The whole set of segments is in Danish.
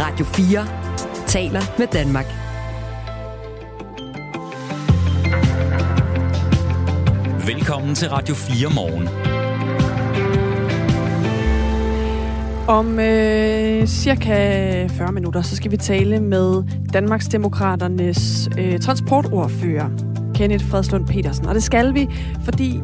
Radio 4 taler med Danmark. Velkommen til Radio 4 morgen. Om cirka 40 minutter, så skal vi tale med Danmarksdemokraternes transportordfører, Kenneth Fredslund Petersen. Og det skal vi, fordi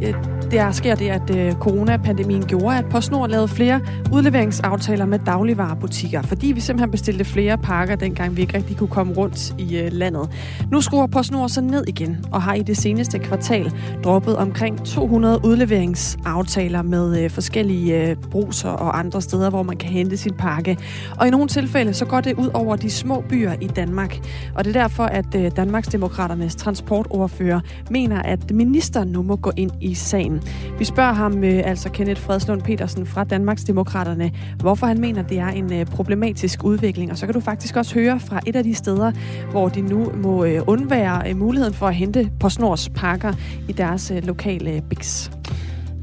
der sker det, at coronapandemien gjorde, at PostNord lavede flere udleveringsaftaler med dagligvarebutikker, fordi vi simpelthen bestilte flere pakker, dengang vi ikke rigtig kunne komme rundt i landet. Nu skruer PostNord så ned igen, og har i det seneste kvartal droppet omkring 200 udleveringsaftaler med forskellige brugser og andre steder, hvor man kan hente sin pakke. Og i nogle tilfælde, så går det ud over de små byer i Danmark. Og det er derfor, at Danmarksdemokraternes transportordfører mener, at ministeren nu må gå ind i sagen. Vi spørger ham, altså Kenneth Fredslund Petersen fra Danmarksdemokraterne, hvorfor han mener, det er en problematisk udvikling. Og så kan du faktisk også høre fra et af de steder, hvor de nu må undvære muligheden for at hente PostNords pakker i deres lokale biks.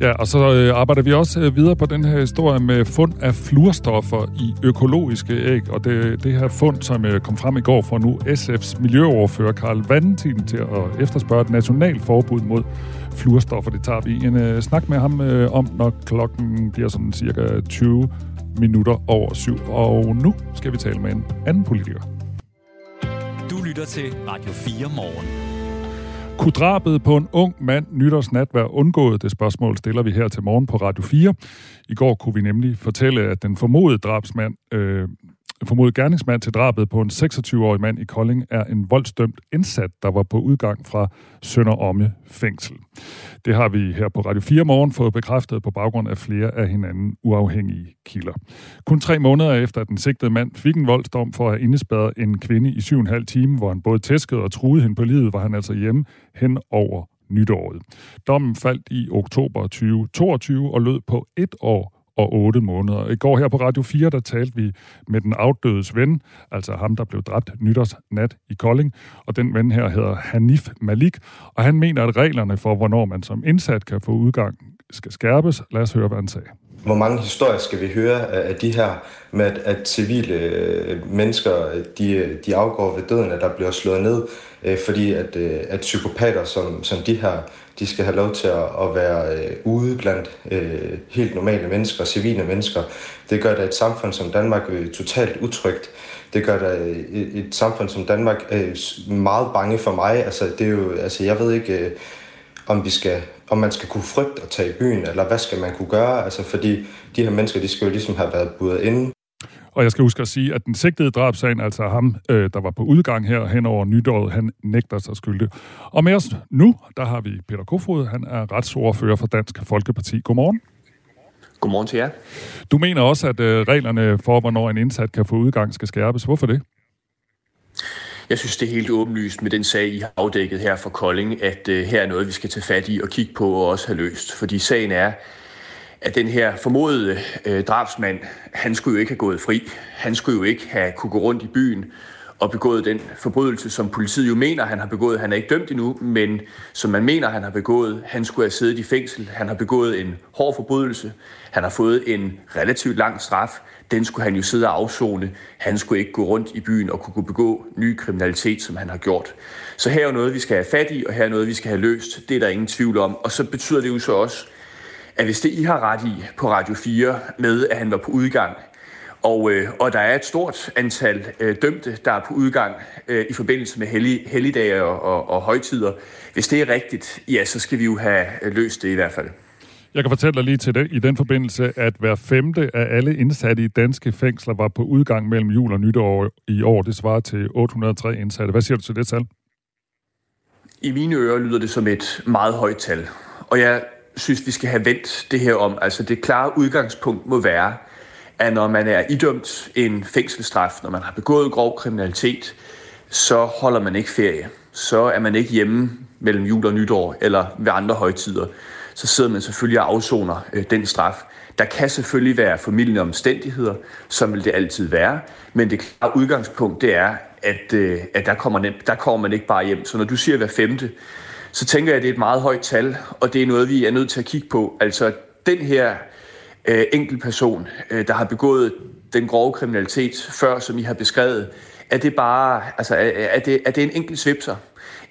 Ja, og så arbejder vi også videre på den her historie med fund af fluorstoffer i økologiske æg. Og det her fund, som kom frem i går, får nu SF's miljøordfører Carl Valentin til at efterspørge et nationalt forbud mod fluorstoffer. Det tager vi en snak med ham om, når klokken bliver sådan cirka 20 minutter over 7. Og nu skal vi tale med en anden politiker. Du lytter til Radio 4 morgen. Kunne drabet på en ung mand nytårsnat være undgået? Det spørgsmål stiller vi her til morgen på Radio 4. I går kunne vi nemlig fortælle, at den formodede gerningsmand til drabet på en 26-årig mand i Kolding er en voldsdømt indsat, der var på udgang fra Sønder Omme fængsel. Det har vi her på Radio 4 morgen fået bekræftet på baggrund af flere af hinanden uafhængige kilder. Kun 3 måneder efter, at den sigtede mand fik en voldsdom for at have indespærret en kvinde i 7,5 timer, hvor han både tæskede og truede hende på livet, var han altså hjemme hen over nytåret. Dommen faldt i oktober 2022 og lød på 1 år og 8 måneder. I går her på Radio 4, der talte vi med den afdødes ven, altså ham, der blev dræbt nytårsnat i Kolding, og den ven her hedder Hanif Malik, og han mener, at reglerne for, hvornår man som indsat kan få udgang, skal skærpes. Lad os høre, hvad han sagde. Hvor mange historier skal vi høre af de her, med at civile mennesker, de afgår ved døden, at der bliver slået ned, fordi at psykopater som de her, de skal have lov til at være ude blandt helt normale mennesker, civile mennesker. Det gør da et samfund som Danmark totalt utrygt. Det gør da et samfund som Danmark meget bange for mig. Altså, det er jo, altså jeg ved ikke, om man skal kunne frygte at tage i byen, eller hvad skal man kunne gøre? Altså, fordi de her mennesker, de skal jo ligesom have været buret inde. Og jeg skal huske at sige, at den sigtede drabssagen, altså ham, der var på udgang her hen over nytåret, han nægter sig skyldig. Og med os nu, der har vi Peter Kofod. Han er retsordfører for Dansk Folkeparti. Godmorgen. Godmorgen til jer. Du mener også, at reglerne for, hvornår en indsat kan få udgang, skal skærpes. Hvorfor det? Jeg synes, det er helt åbenlyst med den sag, I har afdækket her fra Kolding, at her er noget, vi skal tage fat i og kigge på og også have løst. Fordi sagen er, at den her formodede drabsmand, han skulle jo ikke have gået fri. Han skulle jo ikke have kunne gå rundt i byen og begået den forbrydelse, som politiet jo mener, han har begået. Han er ikke dømt endnu, men som man mener, han har begået. Han skulle have siddet i fængsel. Han har begået en hård forbrydelse. Han har fået en relativt lang straf. Den skulle han jo sidde og afzone. Han skulle ikke gå rundt i byen og kunne begå ny kriminalitet, som han har gjort. Så her er noget, vi skal have fat i, og her er noget, vi skal have løst. Det er der ingen tvivl om. Og så betyder det jo så også, at hvis det I har ret i på Radio 4 med, at han var på udgang, og der er et stort antal dømte, der er på udgang i forbindelse med helligdage og højtider, hvis det er rigtigt, ja, så skal vi jo have løst det i hvert fald. Jeg kan fortælle dig lige til det, i den forbindelse, at hver 5. af alle indsatte i danske fængsler var på udgang mellem jul og nytår i år. Det svarer til 803 indsatte. Hvad siger du til det tal? I mine ører lyder det som et meget højt tal, og jeg synes, vi skal have vendt det her om. Altså det klare udgangspunkt må være, at når man er idømt en fængselsstraf, når man har begået grov kriminalitet, så holder man ikke ferie. Så er man ikke hjemme mellem jul og nytår eller ved andre højtider. Så sidder man selvfølgelig og afsoner den straf. Der kan selvfølgelig være formildende omstændigheder, som vil det altid være, men det klare udgangspunkt det er, at der kommer man ikke bare hjem. Så når du siger hver 5., så tænker jeg, at det er et meget højt tal, og det er noget, vi er nødt til at kigge på. Altså den her enkeltperson, der har begået den grove kriminalitet før, som I har beskrevet, er det bare, altså, er det en enkelt svipser,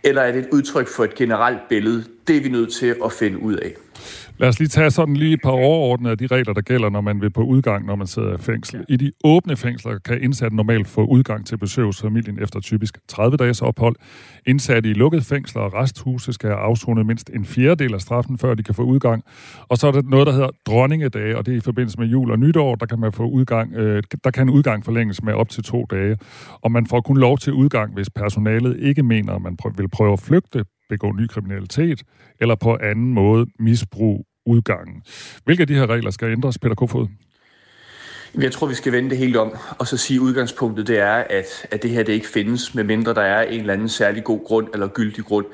eller er det et udtryk for et generelt billede? Det er vi nødt til at finde ud af. Lad os lige tage sådan lige et par overordnede af de regler, der gælder, når man vil på udgang, når man sidder i fængsel. I de åbne fængsler kan indsatte normalt få udgang til besøg hos familien efter typisk 30 dages ophold. Indsatte i lukkede fængsler og resthuse skal have afsonet mindst en fjerdedel af straffen, før de kan få udgang. Og så er der noget, der hedder dronningedage, og det er i forbindelse med jul og nytår, der kan man få udgang, der kan udgang forlænges med op til 2 dage. Og man får kun lov til udgang, hvis personalet ikke mener, at man vil prøve at flygte, begå ny kriminalitet, eller på anden måde misbruge udgangen. Hvilke af de her regler skal ændres, Peter Kofod? Jeg tror, vi skal vende det helt om, og så sige, at udgangspunktet det er, at det her det ikke findes, medmindre der er en eller anden særlig god grund eller gyldig grund.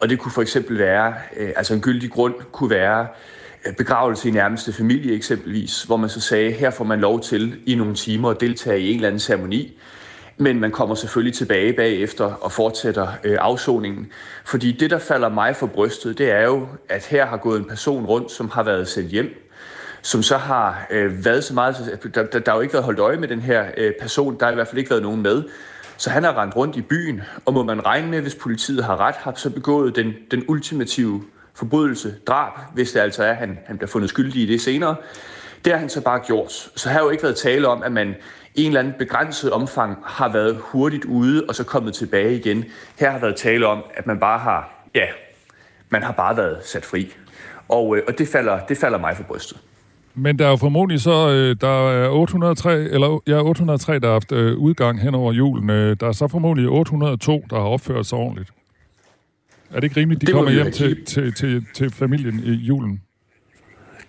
Og det kunne for eksempel være, altså en gyldig grund kunne være begravelse i nærmeste familie eksempelvis, hvor man så sagde, her får man lov til i nogle timer at deltage i en eller anden ceremoni, men man kommer selvfølgelig tilbage bagefter og fortsætter afsoningen. Fordi det, der falder mig for brystet, det er jo, at her har gået en person rundt, som har været sendt hjem, som så har været så meget... Der har jo ikke været holdt øje med den her person, der har i hvert fald ikke været nogen med. Så han har rendt rundt i byen, og må man regne med, hvis politiet har ret, har så begået den ultimative forbrydelse, drab, hvis det altså er, han bliver fundet skyldig i det senere. Det har han så bare gjort. Så har jo ikke været tale om, at man i en eller anden begrænset omfang har været hurtigt ude og så kommet tilbage igen. Her har været tale om, at man bare har, ja, man har bare været sat fri. Og det falder mig for brystet. Men der er jo formodentlig så, der er 803, der har haft udgang hen over julen. Der er så formodentlig 802, der har opført sig ordentligt. Er det ikke rimeligt, de kommer hjem til familien i julen?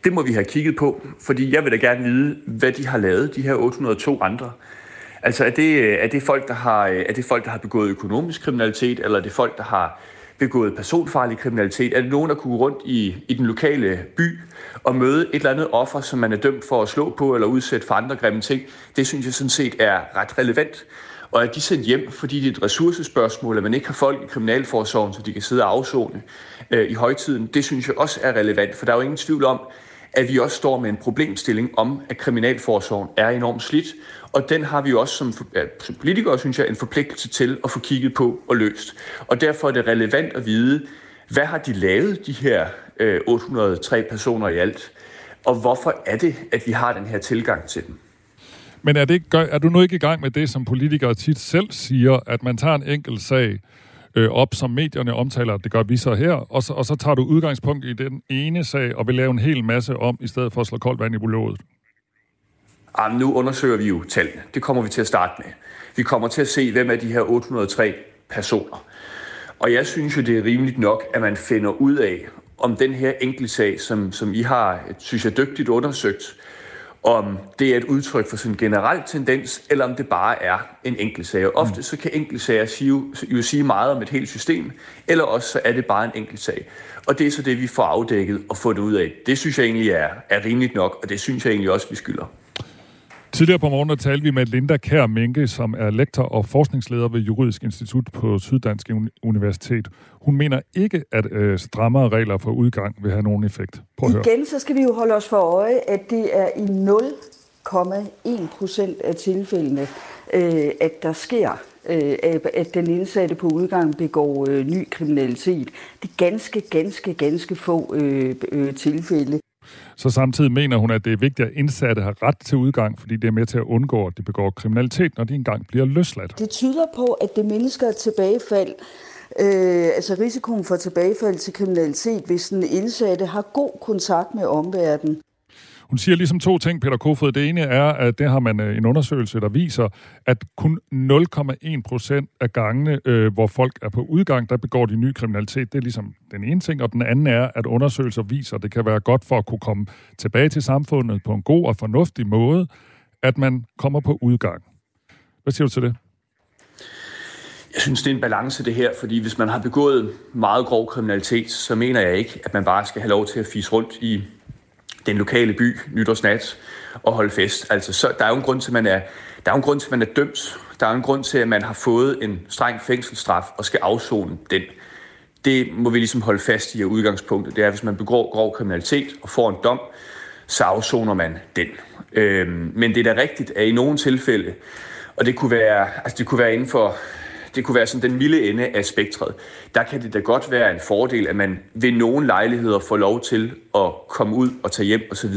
Det må vi have kigget på, fordi jeg vil da gerne vide, hvad de har lavet, de her 802 andre. Altså er det folk, der har begået økonomisk kriminalitet, eller er det folk, der har begået personfarlig kriminalitet? Er det nogen, der kunne gå rundt i den lokale by og møde et eller andet offer, som man er dømt for at slå på eller udsætte for andre grimme ting? Det synes jeg sådan set er ret relevant. Og at de sendt hjem, fordi det er et ressourcespørgsmål, at man ikke har folk i kriminalforsorgen, så de kan sidde og afsone i højtiden, det synes jeg også er relevant, for der er jo ingen tvivl om, at vi også står med en problemstilling om, at kriminalforsorgen er enormt slidt, og den har vi jo også som politikere, synes jeg, en forpligtelse til at få kigget på og løst. Og derfor er det relevant at vide, hvad har de lavet, de her 803 personer i alt, og hvorfor er det, at vi har den her tilgang til dem? Men er du nu ikke i gang med det, som politikere tit selv siger, at man tager en enkelt sag op, som medierne omtaler, det gør vi så her, og så tager du udgangspunkt i den ene sag, og vil lave en hel masse om, i stedet for at slå koldt vand i blodet? Jamen, nu undersøger vi jo tallene. Det kommer vi til at starte med. Vi kommer til at se, hvem er de her 803 personer. Og jeg synes jo, det er rimeligt nok, at man finder ud af, om den her enkelte sag, som I har, synes jeg, dygtigt undersøgt, om det er et udtryk for sådan en generel tendens, eller om det bare er en enkeltsag. Ofte så kan enkeltsager jo sige meget om et helt system, eller også så er det bare en enkeltsag. Og det er så det, vi får afdækket og fundet ud af. Det synes jeg egentlig er rimeligt nok, og det synes jeg egentlig også, vi skylder. Tidligere på morgenen talte vi med Linda Kjær Menke, som er lektor og forskningsleder ved Juridisk Institut på Syddansk Universitet. Hun mener ikke, at strammere regler for udgang vil have nogen effekt. Prøv at høre. Igen så skal vi jo holde os for øje, at det er i 0,1% af tilfældene, at der sker, at den indsatte på udgang begår ny kriminalitet. Det er ganske få tilfælde. Så samtidig mener hun, at det er vigtigt, at indsatte har ret til udgang, fordi det er med til at undgå, at de begår kriminalitet, når de engang bliver løsladt. Det tyder på, at det mindsker tilbagefald, altså risikoen for tilbagefald til kriminalitet, hvis den indsatte har god kontakt med omverdenen. Hun siger ligesom 2 ting, Peter Kofod. Det ene er, at det har man en undersøgelse, der viser, at kun 0,1% af gangene, hvor folk er på udgang, der begår de ny kriminalitet. Det er ligesom den ene ting. Og den anden er, at undersøgelser viser, at det kan være godt for at kunne komme tilbage til samfundet på en god og fornuftig måde, at man kommer på udgang. Hvad siger du til det? Jeg synes, det er en balance det her, fordi hvis man har begået meget grov kriminalitet, så mener jeg ikke, at man bare skal have lov til at fise rundt i den lokale by, nytårsnat og holde fest. Altså, så der er jo en grund til, at man er dømt. Der er en grund til, at man har fået en streng fængselsstraf og skal afsone den. Det må vi ligesom holde fast i af udgangspunktet. Det er, hvis man begår grov kriminalitet og får en dom, så afsoner man den. Men det er da rigtigt, at i nogle tilfælde, og det kunne være, altså det kunne være inden for, det kunne være sådan den milde ende af spektret, der kan det da godt være en fordel, at man ved nogle lejligheder får lov til at komme ud og tage hjem osv.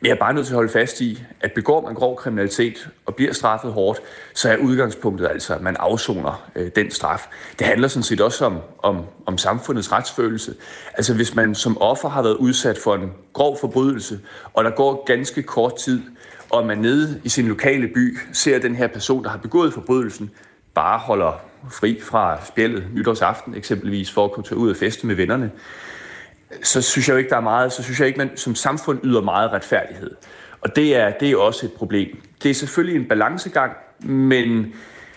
Men jeg er bare nødt til at holde fast i, at begår man grov kriminalitet og bliver straffet hårdt, så er udgangspunktet altså, at man afsoner den straf. Det handler sådan set også om samfundets retsfølelse. Altså hvis man som offer har været udsat for en grov forbrydelse, og der går ganske kort tid, og man nede i sin lokale by ser den her person, der har begået forbrydelsen, bare holder fri fra spjældet nytårsaften eksempelvis for at kunne tage ud og feste med vennerne, så synes jeg jo ikke, der er meget, så synes jeg ikke, man som samfund yder meget retfærdighed. Og det er også et problem. Det er selvfølgelig en balancegang, men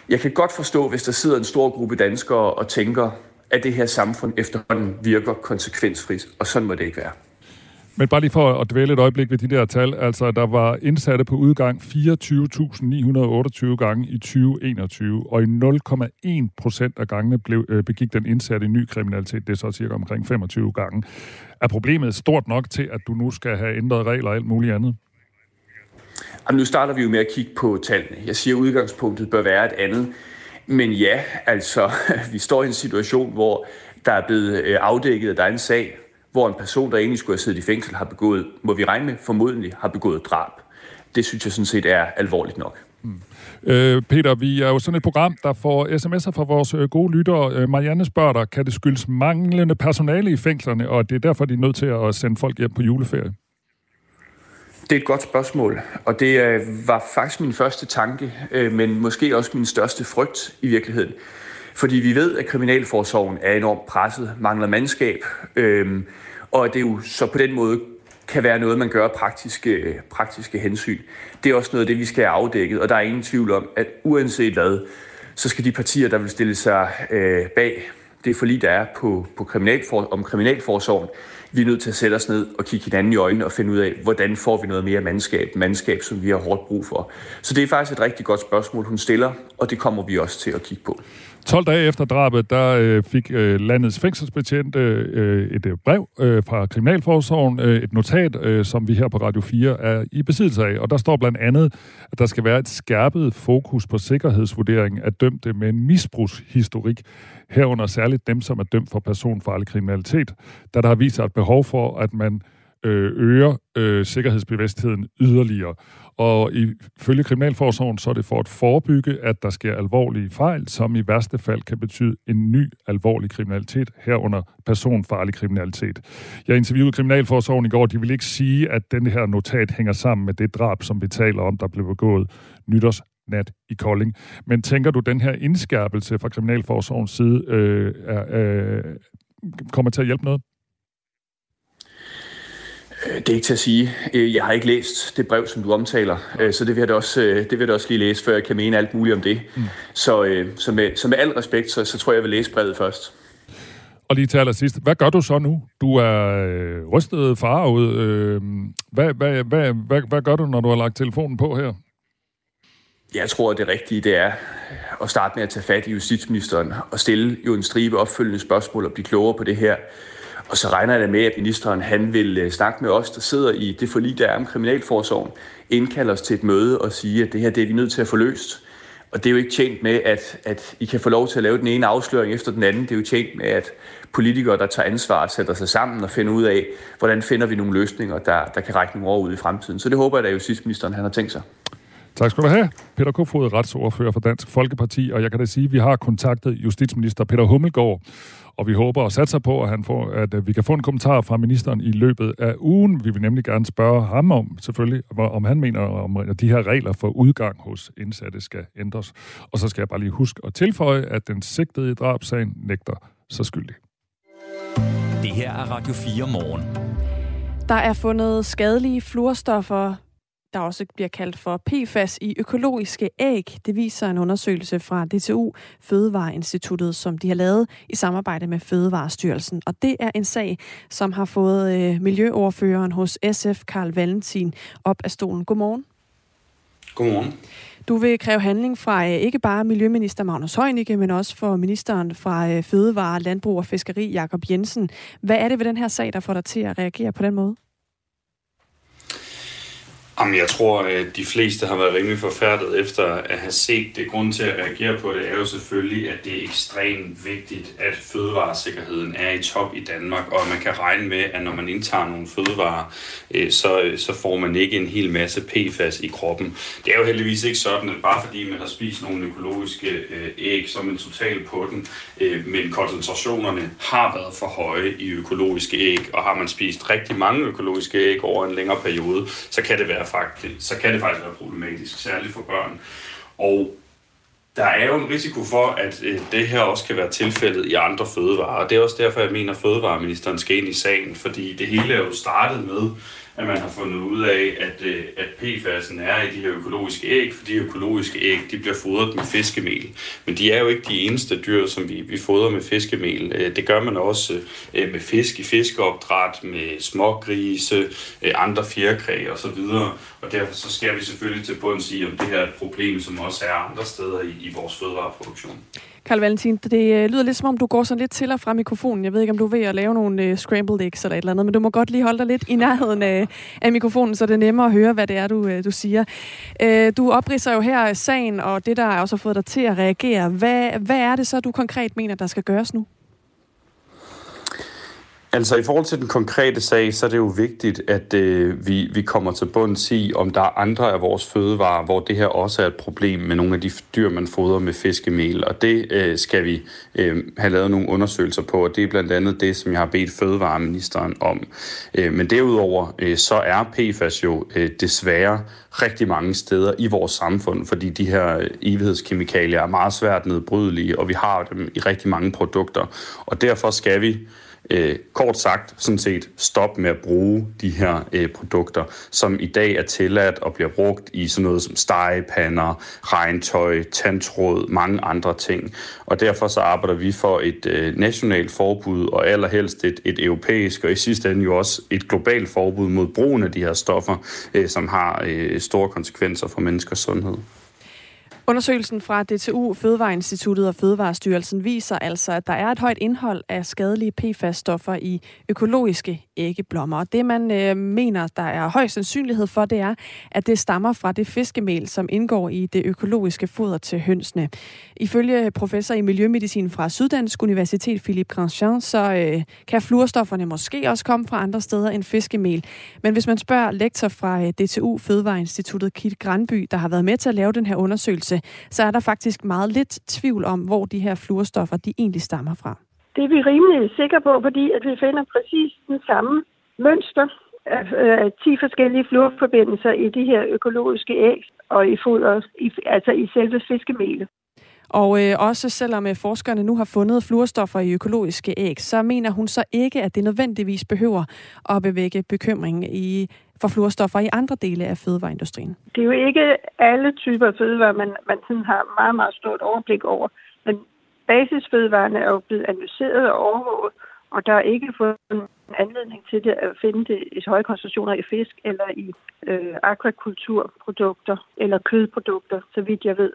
jeg kan godt forstå, hvis der sidder en stor gruppe danskere og tænker, at det her samfund efterhånden virker konsekvensfrit, og sådan må det ikke være. Men bare lige for at dvæle et øjeblik ved de der tal, altså der var indsatte på udgang 24.928 gange i 2021, og i 0,1% af gangene begik den indsatte i ny kriminalitet, det er så cirka omkring 25 gange. Er problemet stort nok til, at du nu skal have ændret regler og alt muligt andet? Jamen, nu starter vi jo med at kigge på tallene. Jeg siger, at udgangspunktet bør være et andet. Men ja, altså, vi står i en situation, hvor der er blevet afdækket, at der er en sag, hvor en person, der egentlig skulle have siddet i fængsel, har begået, må vi regne med, formodentlig har begået drab. Det synes jeg sådan set er alvorligt nok. Peter, vi er jo sådan et program, der får sms'er fra vores gode lyttere. Marianne spørger dig, kan det skyldes manglende personale i fængslerne, og det er derfor, de er nødt til at sende folk hjem på juleferie? Det er et godt spørgsmål, og det var faktisk min første tanke, men måske også min største frygt i virkeligheden. Fordi vi ved, at kriminalforsorgen er enormt presset, mangler mandskab, og at det jo så på den måde kan være noget, man gør af praktiske hensyn. Det er også noget af det, vi skal have afdækket, og der er ingen tvivl om, at uanset hvad, så skal de partier, der vil stille sig bag det forlig, der er om kriminalforsorgen, vi er nødt til at sætte os ned og kigge hinanden i øjnene og finde ud af, hvordan får vi noget mere mandskab, som vi har hårdt brug for. Så det er faktisk et rigtig godt spørgsmål, hun stiller, og det kommer vi også til at kigge på. 12 dage efter drabet, der fik landets fængselsbetjente et brev fra Kriminalforsorgen, et notat, som vi her på Radio 4 er i besiddelse af. Og der står blandt andet, at der skal være et skærpet fokus på sikkerhedsvurdering af dømte med en misbrugshistorik, herunder særligt dem, som er dømt for personfarlig kriminalitet, da der har vist sig et behov for, at man øger sikkerhedsbevidstheden yderligere. Og ifølge Kriminalforsorgen, så er det for at forebygge, at der sker alvorlige fejl, som i værste fald kan betyde en ny alvorlig kriminalitet, herunder personfarlig kriminalitet. Jeg interviewede Kriminalforsorgen i går, de vil ikke sige, at den her notat hænger sammen med det drab, som vi taler om, der blev begået nytårsnat i Kolding. Men tænker du, den her indskærpelse fra Kriminalforsorgens side kommer til at hjælpe noget? Det er ikke til at sige. Jeg har ikke læst det brev, som du omtaler, så det vil jeg da også lige læse, før jeg kan mene alt muligt om det. Mm. Så med al respekt, så tror jeg, jeg vil læse brevet først. Og lige til allersidst, hvad gør du så nu? Du er rystet farvet. Hvad gør du, når du har lagt telefonen på her? Jeg tror, at det rigtige det er at starte med at tage fat i justitsministeren og stille jo en stribe opfølgende spørgsmål og blive klogere på det her. Og så regner jeg med, at ministeren han vil snakke med os, der sidder i det forlig, der er om Kriminalforsorgen, indkalder os til et møde og sige, at det her det er vi nødt til at få løst. Og det er jo ikke tjent med, at I kan få lov til at lave den ene afsløring efter den anden. Det er jo tjent med, at politikere, der tager ansvar, sætter sig sammen og finder ud af, hvordan finder vi nogle løsninger, der kan række nogle år ud i fremtiden. Så det håber jeg, at justitsministeren han har tænkt sig. Tak skal du have. Peter Kofod, retsordfører for Dansk Folkeparti, og jeg kan da sige, at vi har kontaktet justitsminister Peter Hummelgaard, og vi håber og satser på, at vi kan få en kommentar fra ministeren i løbet af ugen. Vi vil nemlig gerne spørge ham om, selvfølgelig, om han mener, om de her regler for udgang hos indsatte skal ændres. Og så skal jeg bare lige huske at tilføje, at den sigtede i drabssagen nægter sig skyldig. Det her er Radio 4 morgen. Der er fundet skadelige fluorstoffer, der også bliver kaldt for PFAS, i økologiske æg. Det viser en undersøgelse fra DTU Fødevareinstituttet, som de har lavet i samarbejde med Fødevarestyrelsen. Og det er en sag, som har fået miljøordføreren hos SF, Carl Valentin, op af stolen. Godmorgen. Godmorgen. Du vil kræve handling fra ikke bare miljøminister Magnus Heunicke, men også for ministeren fra Fødevare, Landbrug og Fiskeri, Jakob Jensen. Hvad er det ved den her sag, der får dig til at reagere på den måde? Jamen, jeg tror, at de fleste har været rimelig forfærdet efter at have set det. Grunden til at reagere på det er jo selvfølgelig, at det er ekstremt vigtigt, at fødevaresikkerheden er i top i Danmark, og man kan regne med, at når man indtager nogle fødevarer, så får man ikke en hel masse PFAS i kroppen. Det er jo heldigvis ikke sådan, at bare fordi man har spist nogle økologiske æg, så er man total på den, men koncentrationerne har været for høje i økologiske æg, og har man spist rigtig mange økologiske æg over en længere periode, så kan det faktisk være problematisk, særligt for børn. Og der er jo en risiko for, at det her også kan være tilfældet i andre fødevarer. Og det er også derfor, jeg mener, at fødevareministeren skal ind i sagen, fordi det hele er jo startet med, at man har fundet ud af, at PFAS'en er i de her økologiske æg, for de økologiske æg, de bliver fodret med fiskemel. Men de er jo ikke de eneste dyr, som vi fodrer med fiskemel. Det gør man også med fisk i fiskeopdræt, med smågrise, andre fjerkræ osv. Og derfor så skal vi selvfølgelig til bunds i, om det her er et problem, som også er andre steder i vores fødevareproduktion. Carl Valentin, det lyder lidt som om, du går sådan lidt til og fra mikrofonen. Jeg ved ikke, om du er ved at lave nogle scrambled eggs eller et eller andet, men du må godt lige holde dig lidt i nærheden af mikrofonen, så det er nemmere at høre, hvad det er, du siger. Du opridser jo her sagen, og det, der også har fået dig til at reagere. Hvad er det så, du konkret mener, der skal gøres nu? Altså i forhold til den konkrete sag, så er det jo vigtigt, at vi kommer til bunds i, om der er andre af vores fødevarer, hvor det her også er et problem med nogle af de dyr, man fodrer med fiskemel. Og det skal vi have lavet nogle undersøgelser på, og det er blandt andet det, som jeg har bedt fødevareministeren om. Men derudover, så er PFAS jo desværre rigtig mange steder i vores samfund, fordi de her evighedskemikalier er meget svært nedbrydelige, og vi har dem i rigtig mange produkter. Og derfor skal vi kort sagt, sådan set, stop med at bruge de her produkter, som i dag er tilladt og bliver brugt i sådan noget som stegepander, regntøj, tandtråd, mange andre ting. Og derfor så arbejder vi for et nationalt forbud, og allerhelst et europæisk, og i sidste ende jo også et globalt forbud mod brugen af de her stoffer, som har store konsekvenser for menneskers sundhed. Undersøgelsen fra DTU, Fødevareinstituttet og Fødevarestyrelsen viser altså, at der er et højt indhold af skadelige PFAS-stoffer i økologiske æggeblommer. Og det, man mener, der er høj sandsynlighed for, det er, at det stammer fra det fiskemel, som indgår i det økologiske foder til hønsene. Ifølge professor i miljømedicin fra Syddansk Universitet, Philippe Grandjean, så kan fluorstofferne måske også komme fra andre steder end fiskemel. Men hvis man spørger lektor fra DTU, Fødevareinstituttet, Kit Granby, der har været med til at lave den her undersøgelse, så er der faktisk meget lidt tvivl om, hvor de her fluorstoffer, de egentlig stammer fra. Det er vi rimelig sikre på, fordi at vi finder præcis den samme mønster af 10 forskellige fluorforbindelser i de her økologiske æg og i foder, altså i selve fiskemelet. Og også selvom forskerne nu har fundet fluorstoffer i økologiske æg, så mener hun så ikke, at det nødvendigvis behøver at bevæge bekymringen for fluorstoffer i andre dele af fødevareindustrien. Det er jo ikke alle typer fødevarer, man sådan har meget, meget stort overblik over. Men basisfødevarerne er jo blevet analyseret og overvåget, og der er ikke fået en anledning til det at finde det i høje koncentrationer i fisk eller i akvakulturprodukter eller kødprodukter, så vidt jeg ved.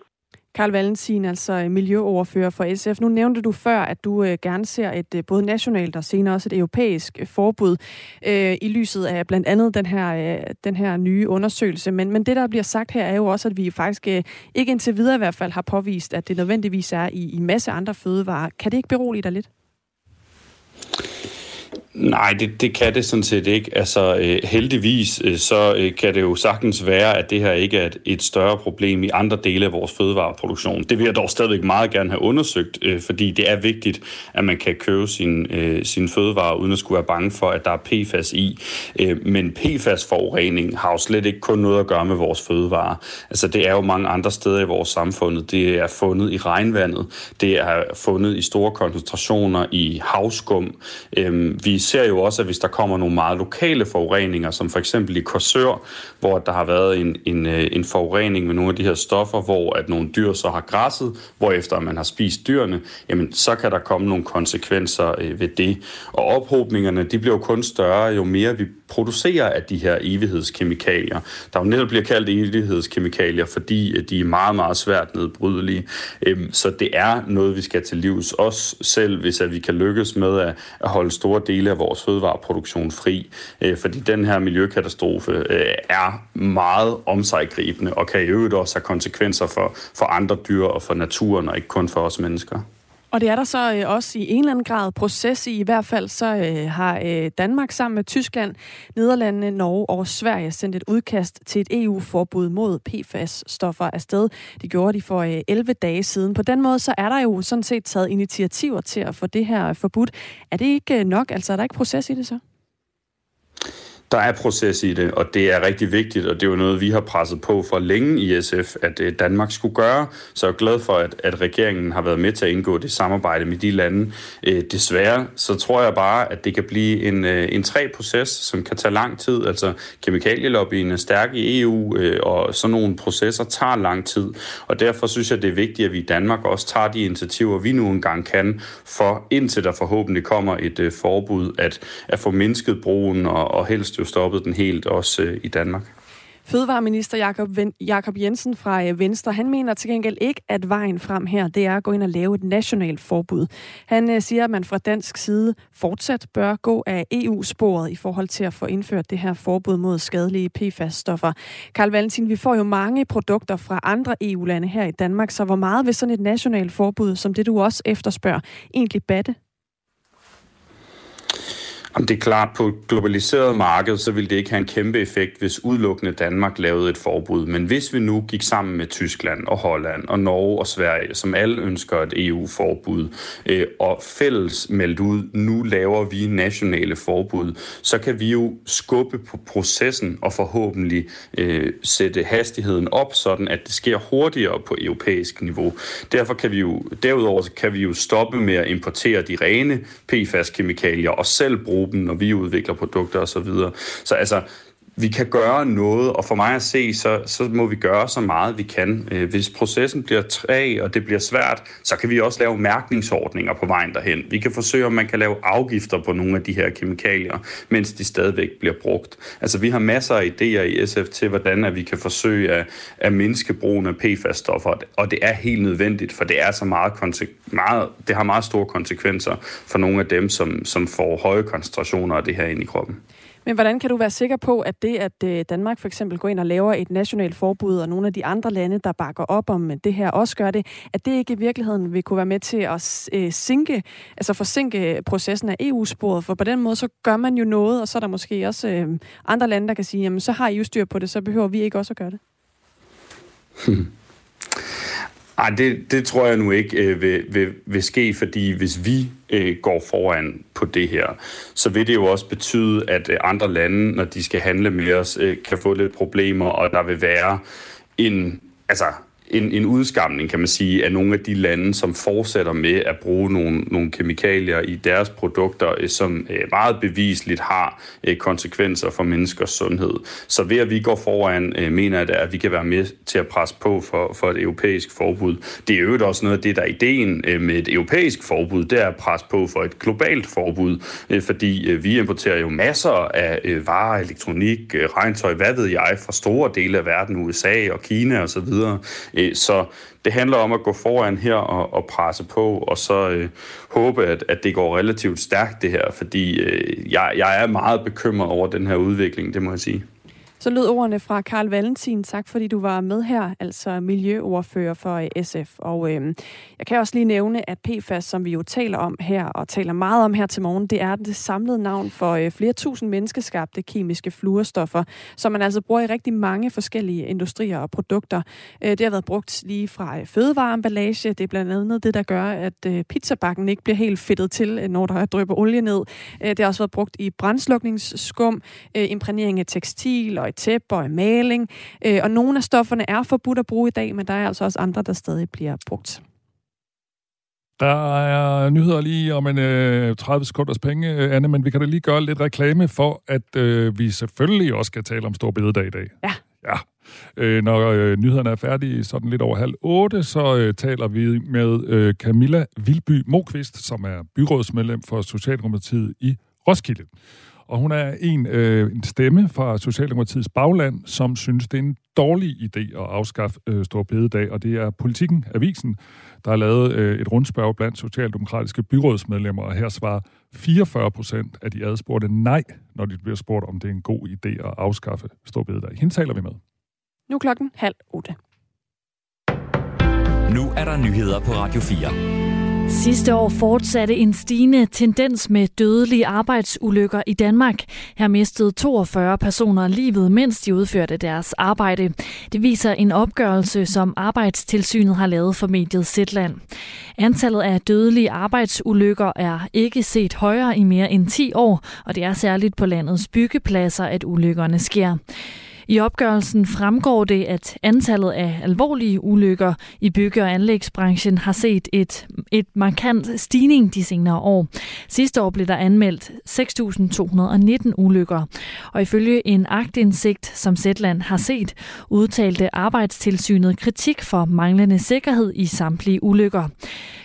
Carl Valentin, altså miljøoverfører for SF. Nu nævnte du før, at du gerne ser et både nationalt og senere også et europæisk forbud i lyset af blandt andet den her nye undersøgelse. Men det, der bliver sagt her, er jo også, at vi faktisk ikke indtil videre i hvert fald har påvist, at det nødvendigvis er i en masse andre fødevarer. Kan det ikke berolige dig lidt? Nej, det kan det sådan set ikke. Altså heldigvis, så kan det jo sagtens være, at det her ikke er et større problem i andre dele af vores fødevareproduktion. Det vil jeg dog stadigvæk meget gerne have undersøgt, fordi det er vigtigt, at man kan købe sin fødevarer, uden at skulle være bange for, at der er PFAS i. Men PFAS-forurening har jo slet ikke kun noget at gøre med vores fødevarer. Altså det er jo mange andre steder i vores samfund. Det er fundet i regnvandet. Det er fundet i store koncentrationer i havskum. Vi ser jo også, at hvis der kommer nogle meget lokale forureninger, som for eksempel i Korsør, hvor der har været en forurening med nogle af de her stoffer, hvor at nogle dyr så har græsset, hvorefter man har spist dyrene, jamen så kan der komme nogle konsekvenser ved det. Og ophobningerne, de bliver jo kun større, jo mere vi producerer af de her evighedskemikalier. Der jo netop bliver kaldt evighedskemikalier, fordi de er meget, meget svært nedbrydelige. Så det er noget, vi skal til livs, også selv hvis at vi kan lykkes med at holde store dele sætter vores fødevareproduktion fri, fordi den her miljøkatastrofe er meget omsiggribende og kan i øvrigt også have konsekvenser for andre dyr og for naturen og ikke kun for os mennesker. Og det er der så også i en eller anden grad proces i hvert fald, så har Danmark sammen med Tyskland, Nederlandene, Norge og Sverige sendt et udkast til et EU-forbud mod PFAS-stoffer afsted. Det gjorde de for 11 dage siden. På den måde så er der jo sådan set taget initiativer til at få det her forbudt. Er det ikke nok? Altså er der ikke proces i det så? Der er proces i det, og det er rigtig vigtigt, og det er jo noget, vi har presset på for længe i SF, at Danmark skulle gøre. Så jeg er glad for, at regeringen har været med til at indgå det samarbejde med de lande. Desværre, så tror jeg bare, at det kan blive en træg proces, som kan tage lang tid. Altså kemikalielobbyen er stærk i EU, og sådan nogle processer tager lang tid. Og derfor synes jeg, det er vigtigt, at vi i Danmark også tager de initiativer, vi nu engang kan, for indtil der forhåbentlig kommer et forbud at få mindsket brugen og helst stoppet den helt, også i Danmark. Fødevareminister Jakob Jensen fra Venstre, han mener til gengæld ikke, at vejen frem her, det er at gå ind og lave et nationalt forbud. Han siger, at man fra dansk side fortsat bør gå af EU-sporet i forhold til at få indført det her forbud mod skadelige PFAS-stoffer. Carl Valentin, vi får jo mange produkter fra andre EU-lande her i Danmark, så hvor meget vil sådan et nationalt forbud, som det du også efterspørger, egentlig batte? Om det er klart, på et globaliseret marked, så ville det ikke have en kæmpe effekt, hvis udelukkende Danmark lavede et forbud. Men hvis vi nu gik sammen med Tyskland og Holland og Norge og Sverige, som alle ønsker et EU-forbud, og fælles meldt ud, nu laver vi nationale forbud, så kan vi jo skubbe på processen og forhåbentlig sætte hastigheden op, sådan at det sker hurtigere på europæisk niveau. Derudover kan vi jo stoppe med at importere de rene PFAS-kemikalier og selv bruge dem, når vi udvikler produkter og så videre. Så altså, vi kan gøre noget, og for mig at se, så må vi gøre så meget, vi kan. Hvis processen bliver træg, og det bliver svært, så kan vi også lave mærkningsordninger på vejen derhen. Vi kan forsøge, om man kan lave afgifter på nogle af de her kemikalier, mens de stadigvæk bliver brugt. Altså, vi har masser af idéer i SF til, hvordan at vi kan forsøge at mindske brugen af PFAS-stoffer, og det er helt nødvendigt, for det er så meget, det har meget store konsekvenser for nogle af dem, som får høje koncentrationer af det her ind i kroppen. Men hvordan kan du være sikker på, at det, at Danmark for eksempel går ind og laver et nationalt forbud, og nogle af de andre lande, der bakker op om det her, også gør det, at det ikke i virkeligheden vil kunne være med til at forsinke processen af EU-sporet? For på den måde, så gør man jo noget, og så er der måske også andre lande, der kan sige, jamen så har I jo styr på det, så behøver vi ikke også at gøre det. Ej, det tror jeg nu ikke vil ske, fordi hvis vi går foran på det her, så vil det jo også betyde, at andre lande, når de skal handle med os, kan få lidt problemer, og der vil være en udskamning, kan man sige, af nogle af de lande, som fortsætter med at bruge nogle kemikalier i deres produkter, som meget bevisligt har konsekvenser for menneskers sundhed. Så ved at vi går foran, mener jeg, at vi kan være med til at presse på for et europæisk forbud. Det er jo også noget af det, der er ideen med et europæisk forbud, det er at presse på for et globalt forbud, fordi vi importerer jo masser af varer, elektronik, regntøj, hvad ved jeg, fra store dele af verden, USA og Kina osv., så det handler om at gå foran her og presse på, og så håbe, at det går relativt stærkt det her, fordi jeg er meget bekymret over den her udvikling, det må jeg sige. Så lød ordene fra Carl Valentin. Tak fordi du var med her, altså miljøordfører for SF. Og jeg kan også lige nævne, at PFAS, som vi jo taler om her, og taler meget om her til morgen, det er det samlede navn for flere tusind menneskeskabte kemiske fluorstoffer, som man altså bruger i rigtig mange forskellige industrier og produkter. Det har været brugt lige fra fødevareemballage. Det er blandt andet det, der gør, at pizzabakken ikke bliver helt fedtet til, når der drypper olie ned. Det har også været brugt i brandslukningsskum, imprægnering af tekstil og tæppe og maling, og nogle af stofferne er forbudt at bruge i dag, men der er altså også andre, der stadig bliver brugt. Der er nyheder lige om en 30 sekunders penge, Anne, men vi kan da lige gøre lidt reklame for, at vi selvfølgelig også skal tale om Store Bededag i dag. Ja. Når nyhederne er færdige, sådan lidt over 7:30, så taler vi med Camilla Vilby Moqvist, som er byrådsmedlem for Socialdemokratiet i Roskilde. Og hun er en stemme fra Socialdemokratiets bagland, som synes, det er en dårlig idé at afskaffe Store Bededag. Og det er Politikken, avisen, der har lavet et rundspørg blandt socialdemokratiske byrådsmedlemmer. Og her svarer 44% af de adspurgte nej, når de bliver spurgt, om det er en god idé at afskaffe Store Bededag. Hende taler vi med. Nu klokken 7:30. Nu er der nyheder på Radio 4. Sidste år fortsatte en stigende tendens med dødelige arbejdsulykker i Danmark. Her mistede 42 personer livet, mens de udførte deres arbejde. Det viser en opgørelse, som Arbejdstilsynet har lavet for mediet Zetland. Antallet af dødelige arbejdsulykker er ikke set højere i mere end 10 år, og det er særligt på landets byggepladser, at ulykkerne sker. I opgørelsen fremgår det, at antallet af alvorlige ulykker i bygge- og anlægsbranchen har set et markant stigning de senere år. Sidste år blev der anmeldt 6.219 ulykker. Og ifølge en aktindsigt, som Zetland har set, udtalte Arbejdstilsynet kritik for manglende sikkerhed i samtlige ulykker.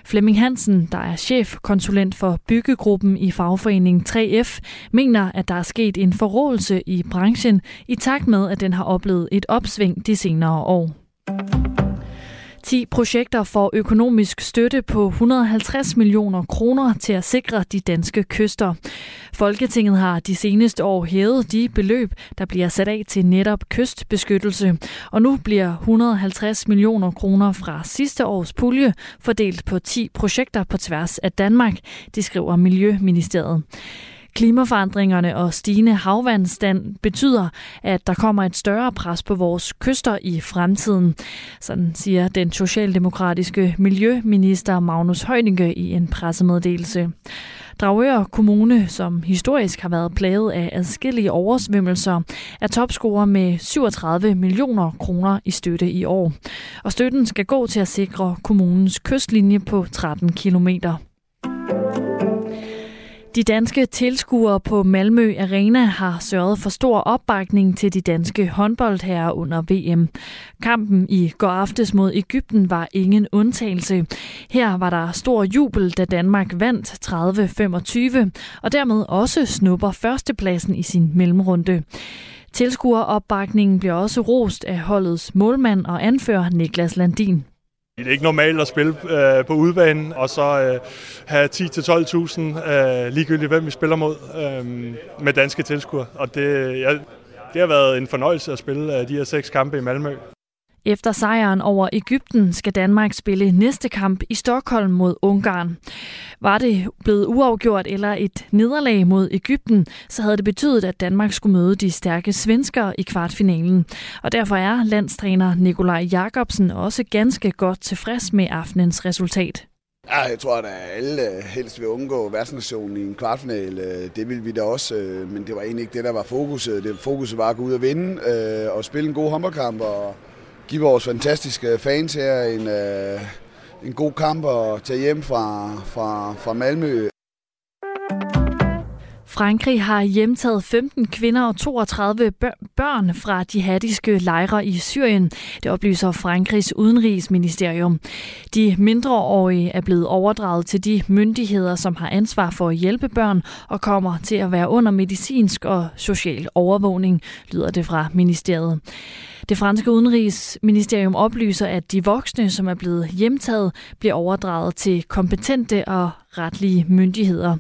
Flemming Hansen, der er chefkonsulent for byggegruppen i fagforeningen 3F, mener, at der er sket en forrådelse i branchen i takt med, at den har oplevet et opsving de senere år. 10 projekter får økonomisk støtte på 150 millioner kroner til at sikre de danske kyster. Folketinget har de seneste år hævet de beløb, der bliver sat af til netop kystbeskyttelse. Og nu bliver 150 millioner kroner fra sidste års pulje fordelt på 10 projekter på tværs af Danmark, det skriver Miljøministeriet. Klimaforandringerne og stigende havvandstand betyder, at der kommer et større pres på vores kyster i fremtiden. Sådan siger den socialdemokratiske miljøminister Magnus Heunicke i en pressemeddelelse. Dragør Kommune, som historisk har været plaget af adskillige oversvømmelser, er topscorer med 37 millioner kroner i støtte i år. Og støtten skal gå til at sikre kommunens kystlinje på 13 kilometer. De danske tilskuere på Malmø Arena har sørget for stor opbakning til de danske håndboldherrer under VM. Kampen i går aftes mod Egypten var ingen undtagelse. Her var der stor jubel, da Danmark vandt 30-25, og dermed også snupper førstepladsen i sin mellemrunde. Tilskueropbakningen bliver også rost af holdets målmand og anfører Niklas Landin. Det er ikke normalt at spille på udebanen og så have 10-12.000 ligegyldigt, hvem vi spiller mod med danske tilskuere. Og det har været en fornøjelse at spille de her 6 kampe i Malmø. Efter sejren over Egypten skal Danmark spille næste kamp i Stockholm mod Ungarn. Var det blevet uafgjort eller et nederlag mod Egypten, så havde det betydet, at Danmark skulle møde de stærke svenskere i kvartfinalen. Og derfor er landstræner Nikolaj Jakobsen også ganske godt tilfreds med aftenens resultat. Ja, jeg tror, at alle helst vil undgå værtsnationen i en kvartfinale. Det ville vi da også, men det var egentlig ikke det, der var fokuset. Det fokuset var at gå ud og vinde og spille en god håndboldkamp og give vores fantastiske fans her en god kamp at tage hjem fra Malmø. Frankrig har hjemtaget 15 kvinder og 32 børn fra jihadistiske lejre i Syrien. Det oplyser Frankrigs udenrigsministerium. De mindreårige er blevet overdraget til de myndigheder, som har ansvar for at hjælpe børn og kommer til at være under medicinsk og social overvågning, lyder det fra ministeriet. Det franske udenrigsministerium oplyser, at de voksne, som er blevet hjemtaget, bliver overdraget til kompetente og retlige myndigheder.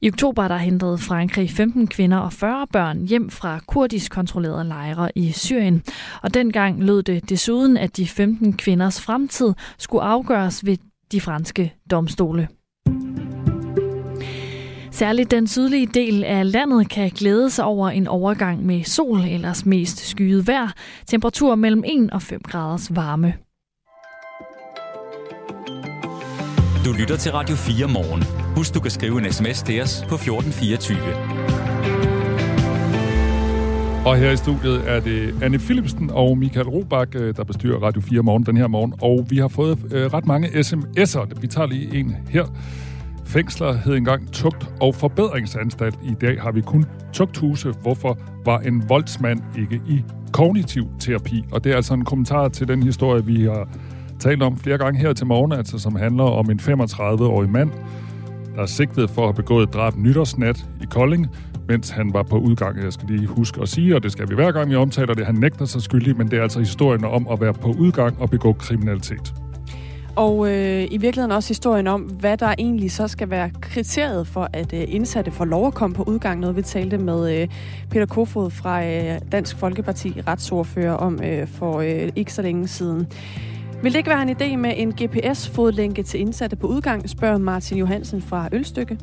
I oktober der hentede Frankrig 15 kvinder og 40 børn hjem fra kurdisk kontrollerede lejre i Syrien. Og dengang lød det desuden, at de 15 kvinders fremtid skulle afgøres ved de franske domstole. Særligt den sydlige del af landet kan glæde sig over en overgang med sol, ellers mest skyet vejr. Temperaturer mellem 1 og 5 graders varme. Du lytter til Radio 4 morgen. Husk, du kan skrive en sms til os på 1424. Og her i studiet er det Anne Philipsen og Michael Robach, der bestyrer Radio 4 morgen den her morgen. Og vi har fået ret mange sms'er. Vi tager lige en her. Fængsler hed engang tugt- og forbedringsanstalt. I dag har vi kun tugthuse. Hvorfor var en voldsmand ikke i kognitiv terapi? Og det er altså en kommentar til den historie, vi har talt om flere gange her til morgen, altså som handler om en 35-årig mand, der er sigtet for at have begået drab nytårsnat i Kolding, mens han var på udgang. Jeg skal lige huske at sige, og det skal vi hver gang, vi omtaler det. Han nægter sig skyldig, men det er altså historien om at være på udgang og begå kriminalitet. Og i virkeligheden også historien om, hvad der egentlig så skal være kriteriet for, at indsatte får lov at komme på udgang. Noget vi talte med Peter Kofod fra Dansk Folkeparti, retsordfører, om for ikke så længe siden. Vil det ikke være en idé med en GPS-fodlænke til indsatte på udgang, spørger Martin Johansen fra Ølstykke.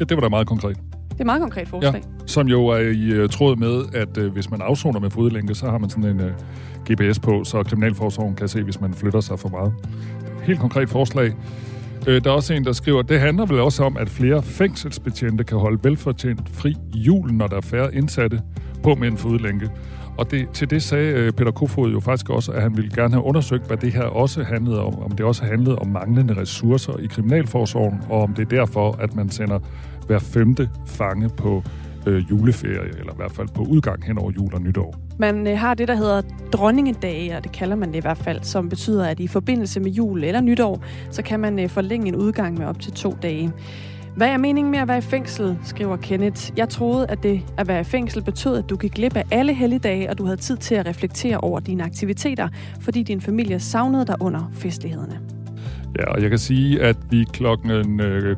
Ja, det var da meget konkret. Det er meget konkret forslag. Ja, som jo er i tråd med, at hvis man afsoner med fodlænke, så har man sådan en GPS på, så Kriminalforsorgen kan se, hvis man flytter sig for meget. Helt konkret forslag. Der er også en, der skriver, det handler vel også om, at flere fængselsbetjente kan holde velfortjent fri i julen, når der er færre indsatte på med en fodlænke. Og til det sagde Peter Kofod jo faktisk også, at han ville gerne have undersøgt, hvad det her også handlede om. Om det også handlede om manglende ressourcer i Kriminalforsorgen, og om det er derfor, at man sender hver femte fange på juleferie, eller i hvert fald på udgang hen over jul og nytår. Man har det, der hedder dronningedage, og det kalder man det i hvert fald, som betyder, at i forbindelse med jul eller nytår, så kan man forlænge en udgang med op til 2 dage. Hvad er meningen med at være i fængsel, skriver Kenneth. Jeg troede, at det at være i fængsel betød, at du gik glip af alle helligdage, og du havde tid til at reflektere over dine aktiviteter, fordi din familie savnede dig under festlighederne. Ja, og jeg kan sige, at vi klokken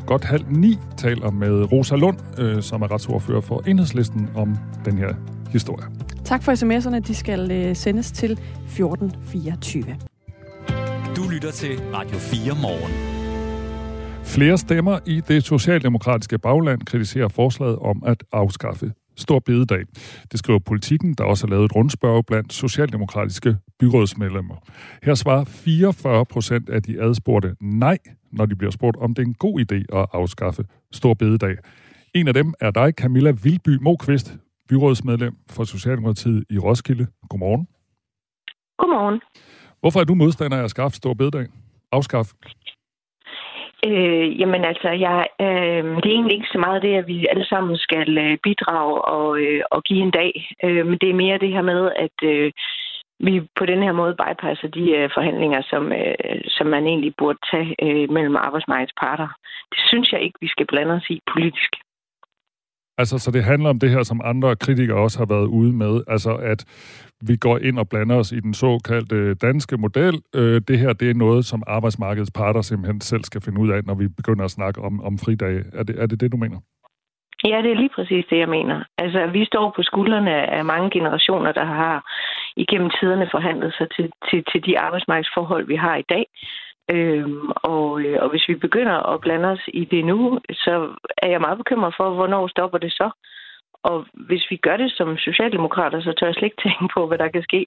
godt 8:30 taler med Rosa Lund, som er retsordfører for Enhedslisten, om den her historie. Tak for sms'erne. De skal sendes til 1424. Du lytter til Radio 4 Morgen. Flere stemmer i det socialdemokratiske bagland kritiserer forslaget om at afskaffe stor bededag. Det skriver Politiken, der også har lavet et rundspørge blandt socialdemokratiske byrådsmedlemmer. Her svarer 44% af de adspurgte nej, når de bliver spurgt, om det er en god idé at afskaffe stor bededag. En af dem er dig, Camilla Vilby Moqvist, byrådsmedlem for Socialdemokratiet i Roskilde. Godmorgen. Godmorgen. Hvorfor er du modstander af at afskaffe stor bededag? Jamen altså, det er egentlig ikke så meget det, at vi alle sammen skal bidrage og give en dag. Men det er mere det her med, at vi på den her måde bypasser de forhandlinger, som man egentlig burde tage mellem arbejdsmarkedets parter. Det synes jeg ikke, vi skal blande os i politisk. Altså, så det handler om det her, som andre kritikere også har været ude med, altså at vi går ind og blander os i den såkaldte danske model. Det her, det er noget, som arbejdsmarkedets parter simpelthen selv skal finde ud af, når vi begynder at snakke om fridage. Er det, du mener? Ja, det er lige præcis det, jeg mener. Altså, vi står på skuldrene af mange generationer, der har igennem tiderne forhandlet sig til de arbejdsmarkedsforhold, vi har i dag. Og hvis vi begynder at blande os i det nu, så er jeg meget bekymret for, hvornår stopper det så. Og hvis vi gør det som socialdemokrater, så tør jeg slet ikke tænke på, hvad der kan ske,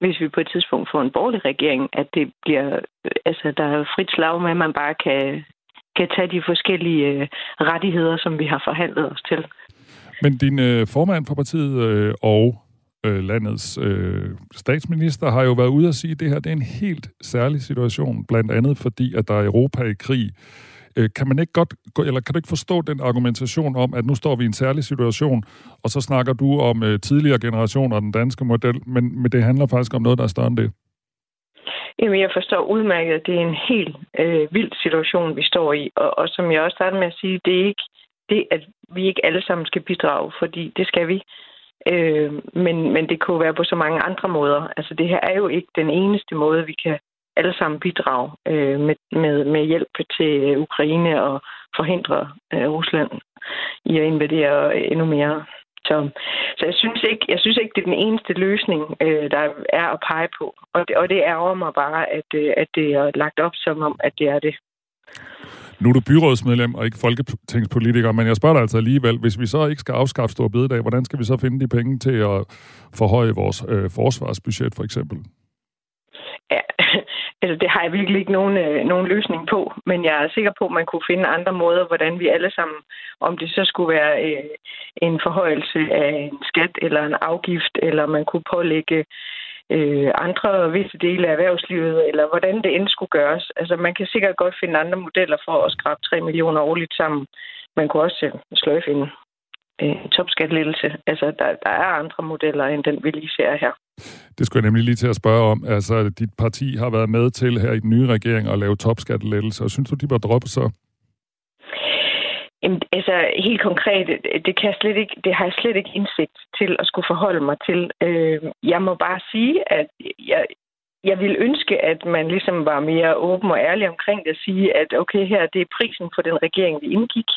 hvis vi på et tidspunkt får en borgerlig regering, at det bliver, altså, der er frit slag med, at man bare kan tage de forskellige rettigheder, som vi har forhandlet os til. Men din formand for partiet og landets statsminister har jo været ude at sige, at det her, det er en helt særlig situation, blandt andet fordi, at der er Europa i krig. Kan du ikke forstå den argumentation om, at nu står vi i en særlig situation, og så snakker du om tidligere generationer og den danske model, men det handler faktisk om noget, der er større end det? Jamen, jeg forstår udmærket, at det er en helt vild situation, vi står i, og som jeg også startede med at sige, det er ikke det, at vi ikke alle sammen skal bidrage, fordi det skal vi. Men det kunne være på så mange andre måder. Altså, det her er jo ikke den eneste måde, vi kan alle sammen bidrage med hjælp til Ukraine og forhindre Rusland i at invadere endnu mere. Så jeg synes ikke, det er den eneste løsning, der er at pege på. Og det ærger mig bare, at det er lagt op som om, at det er det. Nu er du byrådsmedlem og ikke folketingspolitiker, men jeg spørger dig altså alligevel, hvis vi så ikke skal afskaffe store bededag, hvordan skal vi så finde de penge til at forhøje vores forsvarsbudget, for eksempel? Ja, altså det har jeg virkelig ikke nogen løsning på, men jeg er sikker på, at man kunne finde andre måder, hvordan vi alle sammen, om det så skulle være en forhøjelse af en skat eller en afgift, eller man kunne pålægge andre visse dele af erhvervslivet, eller hvordan det end skulle gøres. Altså, man kan sikkert godt finde andre modeller for at skrabe 3 millioner årligt sammen. Man kunne også sløjfe en topskatlettelse. Altså, der er andre modeller end den, vi lige ser her. Det skulle jeg nemlig lige til at spørge om. Altså, dit parti har været med til her i den nye regering at lave topskatlettelse. Synes du, de bør droppe så? Jamen, altså helt konkret, det har jeg slet ikke indsigt til at skulle forholde mig til. Jeg må bare sige, at jeg ville ønske, at man ligesom var mere åben og ærlig omkring det og sige, at okay, her det er prisen for den regering, vi indgik,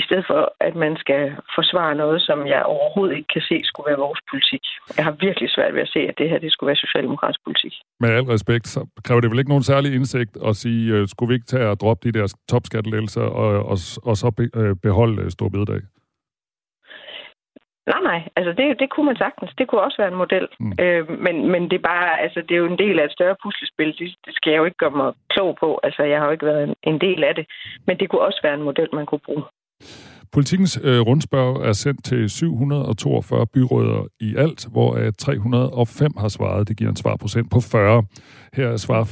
i stedet for, at man skal forsvare noget, som jeg overhovedet ikke kan se skulle være vores politik. Jeg har virkelig svært ved at se, at det her det skulle være socialdemokratisk politik. Med al respekt, så kræver det vel ikke nogen særlig indsigt at sige, skulle vi ikke tage og droppe de der topskattelettelser og så beholde store bededag? Nej. Altså det kunne man sagtens. Det kunne også være en model. Men det er bare, altså det er jo en del af et større puslespil. Det skal jeg jo ikke gøre mig klog på. Altså jeg har jo ikke været en del af det. Men det kunne også være en model, man kunne bruge. Politikens rundspørg er sendt til 742 byråder i alt, hvor 305 har svaret. Det giver en svarprocent på 40. Her svarer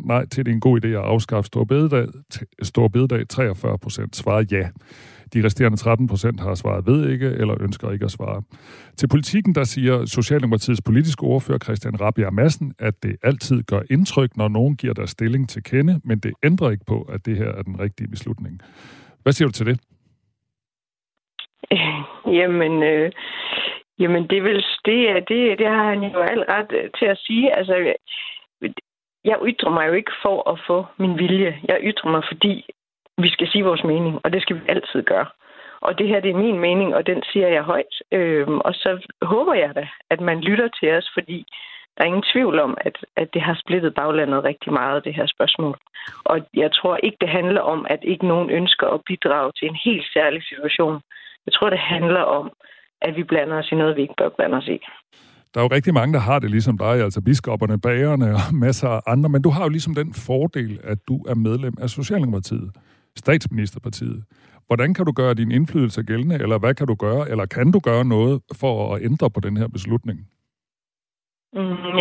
44% nej til, det er en god idé at afskaffe store bededag. 43% svarer ja. De resterende 13% har svaret ved ikke, eller ønsker ikke at svare. Til Politikken, der siger Socialdemokratiets politiske ordfører Christian Rabjerg Madsen, at det altid gør indtryk, når nogen giver deres stilling til kende, men det ændrer ikke på, at det her er den rigtige beslutning. Hvad siger du til det? Jamen det har han jo alt ret til at sige. Altså, jeg ytrer mig jo ikke for at få min vilje. Jeg ytrer mig, fordi vi skal sige vores mening, og det skal vi altid gøre. Og det her, det er min mening, og den siger jeg højt. Og så håber jeg da, at man lytter til os, fordi der er ingen tvivl om, at det har splittet baglandet rigtig meget, det her spørgsmål. Og jeg tror ikke, det handler om, at ikke nogen ønsker at bidrage til en helt særlig situation. Jeg tror, det handler om, at vi blander os i noget, vi ikke bør blande os i. Der er jo rigtig mange, der har det ligesom dig, altså biskopperne, bagerne og masser af andre, men du har jo ligesom den fordel, at du er medlem af Socialdemokratiet. Statsministerpartiet. Hvordan kan du gøre din indflydelse gældende, eller hvad kan du gøre, eller kan du gøre noget for at ændre på den her beslutning?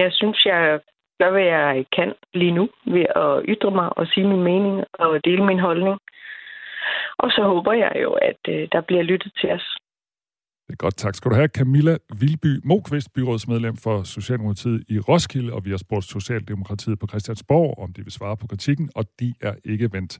Jeg synes, jeg gør, hvad jeg kan lige nu ved at ytre mig og sige min mening og dele min holdning. Og så håber jeg jo, at der bliver lyttet til os. Det er godt, tak skal du have. Camilla Vilby Moqvist, byrådsmedlem for Socialdemokratiet i Roskilde, og vi har spurgt Socialdemokratiet på Christiansborg, om de vil svare på kritikken, og de er ikke vendt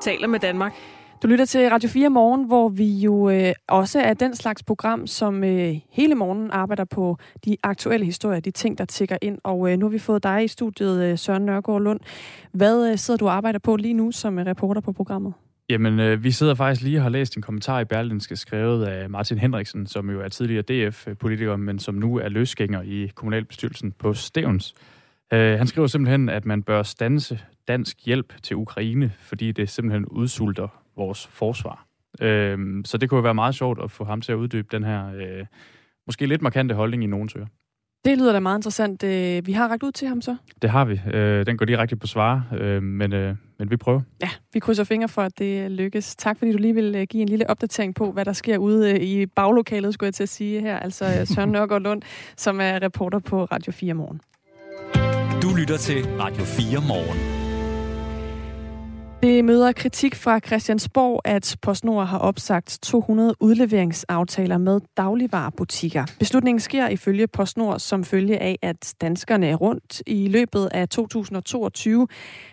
taler med Danmark. Du lytter til Radio 4 Morgen, hvor vi jo også er den slags program, som hele morgenen arbejder på de aktuelle historier, de ting, der tikker ind. Og nu har vi fået dig i studiet, Søren Nørgaard Lund. Hvad sidder du og arbejder på lige nu som reporter på programmet? Jamen, vi sidder faktisk lige og har læst en kommentar i Berlingske, skrevet af Martin Henriksen, som jo er tidligere DF-politiker, men som nu er løsgænger i kommunalbestyrelsen på Stevns. Han skriver simpelthen, at man bør standse dansk hjælp til Ukraine, fordi det simpelthen udsulter vores forsvar. Så det kunne jo være meget sjovt at få ham til at uddybe den her måske lidt markante holdning i nogens ører. Det lyder da meget interessant. Vi har rakt ud til ham så? Det har vi. Den går direkte på svar, men vi prøver. Ja, vi krydser fingre for, at det lykkes. Tak fordi du lige vil give en lille opdatering på, hvad der sker ude i baglokalet, skulle jeg til at sige her. Altså Søren Nørgaard Lund, som er reporter på Radio 4 Morgen. Du lytter til Radio 4 Morgen. Det møder kritik fra Christiansborg, at PostNord har opsagt 200 udleveringsaftaler med dagligvarebutikker. Beslutningen sker ifølge PostNord som følge af, at danskerne rundt i løbet af 2022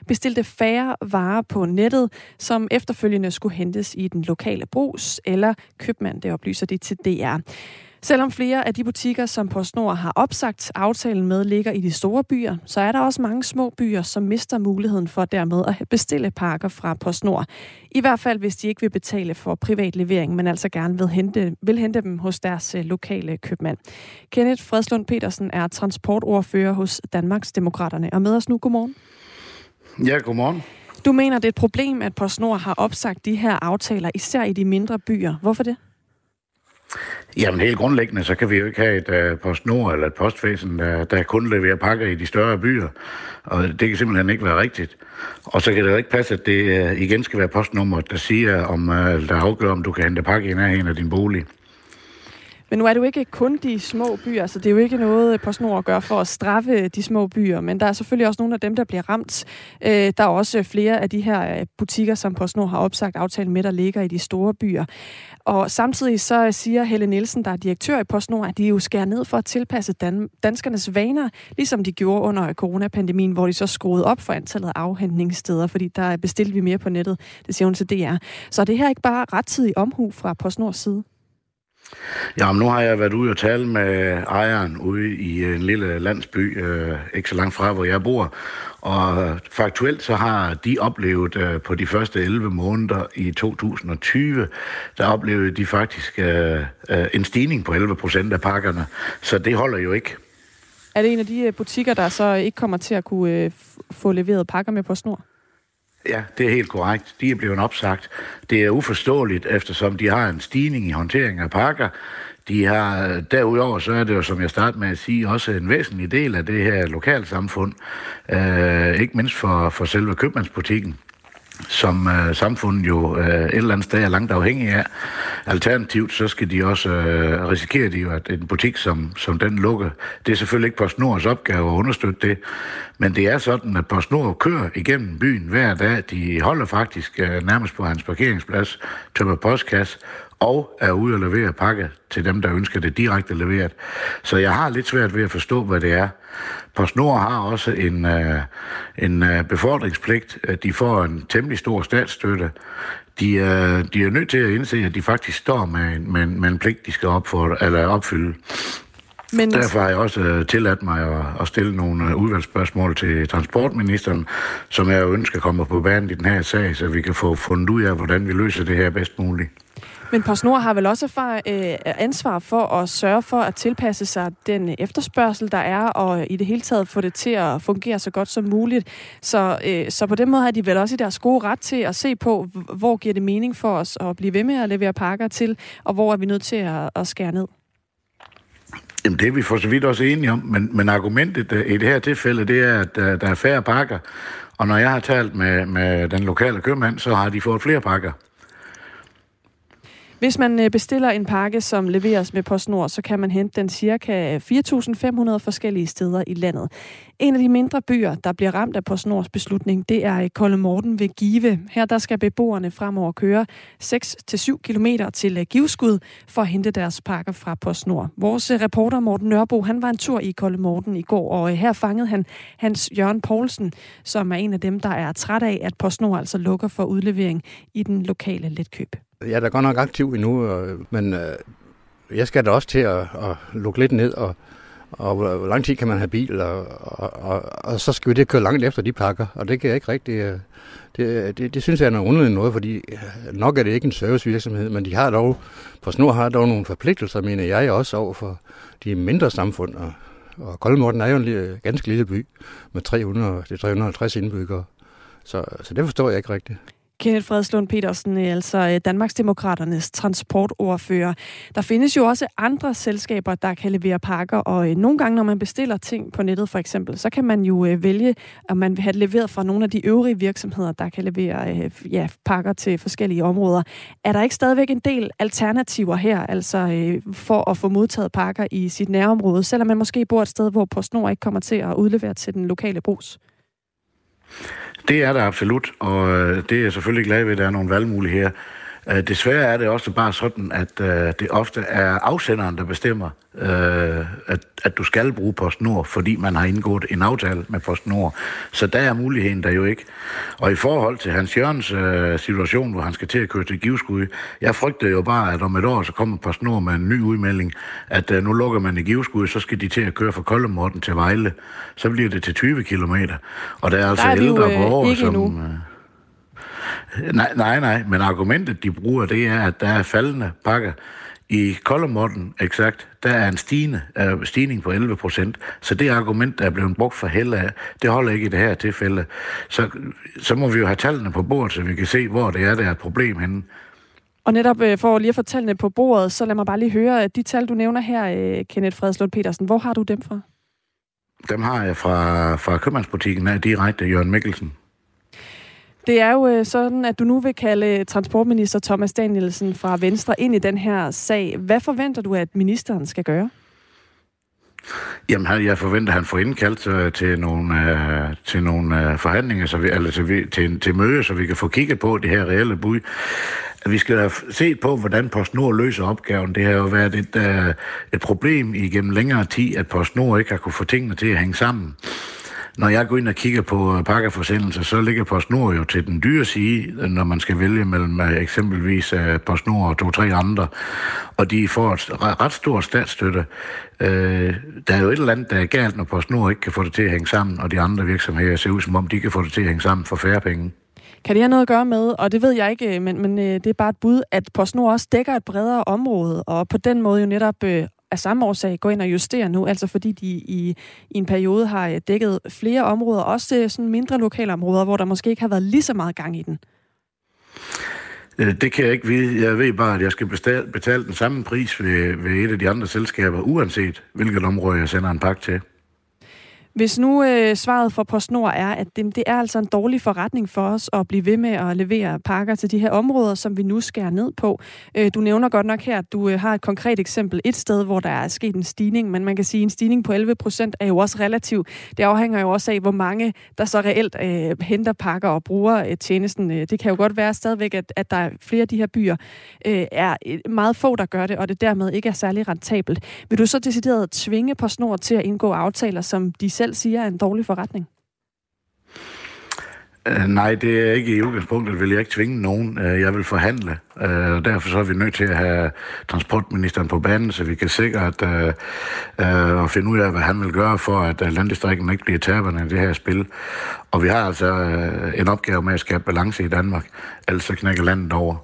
bestilte færre varer på nettet, som efterfølgende skulle hentes i den lokale brugs eller købmand, det oplyser de til DR. Selvom flere af de butikker, som PostNord har opsagt aftalen med, ligger i de store byer, så er der også mange små byer, som mister muligheden for dermed at bestille pakker fra PostNord. I hvert fald, hvis de ikke vil betale for privat levering, men altså gerne vil hente dem hos deres lokale købmand. Kenneth Fredslund Petersen er transportordfører hos Danmarks Demokraterne. Og med os nu, godmorgen. Ja, godmorgen. Du mener, det er et problem, at PostNord har opsagt de her aftaler, især i de mindre byer. Hvorfor det? Jamen helt grundlæggende, så kan vi jo ikke have et PostNord eller et postvæsen, der kun leverer pakker i de større byer. Og det kan simpelthen ikke være rigtigt. Og så kan det jo ikke passe, at det igen skal være postnummeret, der siger, der afgør, om du kan hente pakke i nærheden af din bolig. Men nu er det jo ikke kun de små byer, så det er jo ikke noget PostNord gør for at straffe de små byer, men der er selvfølgelig også nogle af dem, der bliver ramt. Der er også flere af de her butikker, som PostNord har opsagt aftalen med, der ligger i de store byer. Og samtidig så siger Helle Nielsen, der er direktør i PostNord, at de jo skærer ned for at tilpasse danskernes vaner, ligesom de gjorde under coronapandemien, hvor de så skruede op for antallet af afhentningssteder, fordi der bestilte vi mere på nettet, det siger hun til DR. Så er det her ikke bare rettidig omhu fra PostNords side? Ja, nu har jeg været ude og tale med ejeren ude i en lille landsby, ikke så langt fra, hvor jeg bor. Og faktuelt så har de oplevet på de første 11 måneder i 2020, der oplevede de faktisk en stigning på 11% af pakkerne. Så det holder jo ikke. Er det en af de butikker, der så ikke kommer til at kunne få leveret pakker med PostNord? Ja, det er helt korrekt. De er blevet opsagt. Det er uforståeligt, eftersom de har en stigning i håndtering af pakker. De har, derudover så er det jo, som jeg startede med at sige, også en væsentlig del af det her lokalsamfund. Ikke mindst for selve købmandsbutikken, som samfundet jo et eller andet sted er langt afhængig af. Alternativt så skal de også risikere det, at en butik som den lukker. Det er selvfølgelig ikke PostNords opgave at understøtte det, men det er sådan, at PostNord kører igennem byen hver dag. De holder faktisk nærmest på hans parkeringsplads, tømmer postkasse og er ude og levere pakker til dem, der ønsker det direkte leveret. Så jeg har lidt svært ved at forstå, hvad det er. PostNord har også en befordringspligt. De får en temmelig stor statsstøtte. De er nødt til at indse, at de faktisk står med en pligt, de skal opfylde. Men derfor har jeg også tilladt mig at stille nogle udvalgsspørgsmål til transportministeren, som jeg ønsker kommer på banen i den her sag, så vi kan få fundet ud af, hvordan vi løser det her bedst muligt. Men PostNord har vel også ansvar for at sørge for at tilpasse sig den efterspørgsel, der er, og i det hele taget få det til at fungere så godt som muligt. Så på den måde har de vel også i deres gode ret til at se på, hvor giver det mening for os at blive ved med at levere pakker til, og hvor er vi nødt til at skære ned? Jamen det er vi for så vidt også enige om, men argumentet i det her tilfælde, det er, at der er færre pakker. Og når jeg har talt med den lokale købmand, så har de fået flere pakker. Hvis man bestiller en pakke, som leveres med PostNord, så kan man hente den ca. 4.500 forskellige steder i landet. En af de mindre byer, der bliver ramt af PostNords beslutning, det er Kollemorten ved Give. Her der skal beboerne fremover køre 6-7 km til Givskud for at hente deres pakker fra PostNord. Vores reporter Morten Nørbo, han var en tur i Kollemorten i går, og her fangede han Hans Jørgen Poulsen, som er en af dem, der er træt af, at PostNord altså lukker for udlevering i den lokale letkøb. Jeg er da godt nok aktiv endnu, men jeg skal da også til at lukke lidt ned, og hvor lang tid kan man have bil, og så skal vi det køre langt efter de pakker, og det kan jeg ikke rigtigt. Det synes jeg er noget underligt noget, fordi nok er det ikke en servicevirksomhed, men de har dog, PostNord har dog nogle forpligtelser, mener jeg også, over for de mindre samfund, og Kollemorten er jo en ganske lille by med 350 indbyggere, så det forstår jeg ikke rigtigt. Kenneth Fredslund Petersen, altså Danmarksdemokraternes transportordfører. Der findes jo også andre selskaber, der kan levere pakker, og nogle gange, når man bestiller ting på nettet for eksempel, så kan man jo vælge, om man vil have det leveret fra nogle af de øvrige virksomheder, der kan levere pakker til forskellige områder. Er der ikke stadigvæk en del alternativer her, altså for at få modtaget pakker i sit nærområde, selvom man måske bor et sted, hvor PostNord ikke kommer til at udlevere til den lokale brugs? Det er der absolut, og det er jeg selvfølgelig glad ved, at der er nogle valgmuligheder. Desværre er det også bare sådan, at det ofte er afsenderen, der bestemmer, at du skal bruge PostNord, fordi man har indgået en aftale med PostNord. Så der er muligheden der jo ikke. Og i forhold til Hans Jørgens situation, hvor han skal til at køre til Givskud, jeg frygtede jo bare, at om et år så kommer PostNord med en ny udmelding, at nu lukker man i Givskud, så skal de til at køre fra Kollemorten til Vejle. Så bliver det til 20 kilometer. Og der er altså ældre borgere, som... Nej, men argumentet, de bruger, det er, at der er faldende pakker. I Kollemorten, exakt, der er en stigning på 11%, så det argument, der er blevet brugt for Helle af, det holder ikke i det her tilfælde. Så må vi jo have tallene på bordet, så vi kan se, hvor det er, der er et problem henne. Og netop for lige at få tallene på bordet, så lad mig bare lige høre, de tal, du nævner her, Kenneth Fredslund Petersen, hvor har du dem fra? Dem har jeg fra købmandsbutikken af direkte, Jørgen Mikkelsen. Det er jo sådan, at du nu vil kalde transportminister Thomas Danielsen fra Venstre ind i den her sag. Hvad forventer du, at ministeren skal gøre? Jamen, jeg forventer, at han får indkaldt til nogle forhandlinger, til møde, så vi kan få kigget på det her reelle bud. Vi skal have set på, hvordan PostNord løser opgaven. Det har jo været et problem igennem længere tid, at PostNord ikke har kunne få tingene til at hænge sammen. Når jeg går ind og kigger på pakkeforsendelser, så ligger PostNord jo til den dyre side, når man skal vælge mellem eksempelvis PostNord og 2-3 andre. Og de får et ret stort statsstøtte. Der er jo et eller andet, der er galt, når PostNord ikke kan få det til at hænge sammen, og de andre virksomheder ser ud som om, de kan få det til at hænge sammen for færre penge. Kan det have noget at gøre med, og det ved jeg ikke, men det er bare et bud, at PostNord også dækker et bredere område, og på den måde jo netop af samme årsag går ind og justerer nu, altså fordi de i en periode har dækket flere områder, også sådan mindre lokale områder, hvor der måske ikke har været lige så meget gang i den? Det kan jeg ikke vide. Jeg ved bare, at jeg skal betale den samme pris ved et af de andre selskaber, uanset hvilket område jeg sender en pakke til. Hvis nu svaret for PostNord er, at det er altså en dårlig forretning for os at blive ved med at levere pakker til de her områder, som vi nu skærer ned på. Du nævner godt nok her, at du har et konkret eksempel et sted, hvor der er sket en stigning, men man kan sige, at en stigning på 11% er jo også relativ. Det afhænger jo også af, hvor mange der så reelt henter pakker og bruger tjenesten. Det kan jo godt være stadigvæk, at der er flere af de her byer er meget få, der gør det, og det dermed ikke er særlig rentabelt. Vil du så decideret tvinge PostNord til at indgå aftaler, som de selv siger er en dårlig forretning? Nej, det er ikke i udgangspunktet, vil jeg ikke tvinge nogen. Jeg vil forhandle, og derfor så er vi nødt til at have transportministeren på banen, så vi kan sikre at finde ud af, hvad han vil gøre for, at landdistrikten ikke bliver taberne i det her spil. Og vi har altså en opgave med at skabe balance i Danmark, ellers så knækker landet over.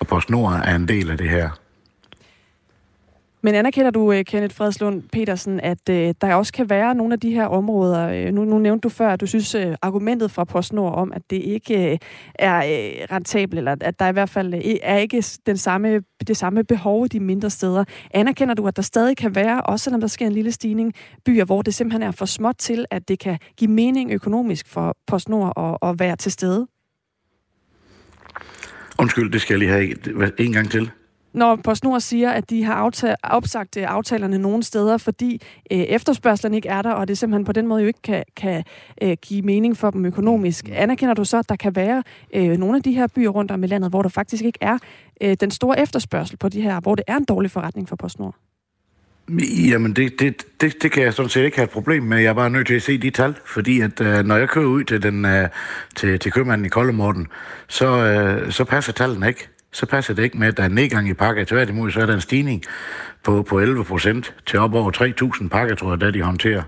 Og PostNord er en del af det her. Men anerkender du, Kenneth Fredslund Petersen, at der også kan være nogle af de her områder? Nu nævnte du før, at du synes argumentet fra PostNord om, at det ikke er rentabelt, eller at der i hvert fald er ikke det samme behov i de mindre steder. Anerkender du, at der stadig kan være, også selvom der sker en lille stigning, byer, hvor det simpelthen er for småt til, at det kan give mening økonomisk for PostNord at være til stede? Undskyld, det skal jeg lige have en gang til. Når PostNord siger, at de har opsagt aftalerne nogle steder, fordi efterspørgselen ikke er der, og det simpelthen på den måde jo ikke kan give mening for dem økonomisk. Anerkender du så, at der kan være nogle af de her byer rundt om i landet, hvor der faktisk ikke er den store efterspørgsel på de her, hvor det er en dårlig forretning for PostNord? Jamen, det kan jeg sådan set ikke have et problem med. Jeg er bare nødt til at se de tal, fordi at når jeg kører ud til købmanden i Koldemorten, så passer tallene ikke. Så passer det ikke med, at der er nedgang i pakker. Tværtimod, så er der en stigning på 11% til op over 3.000 pakker, tror jeg, da de håndterer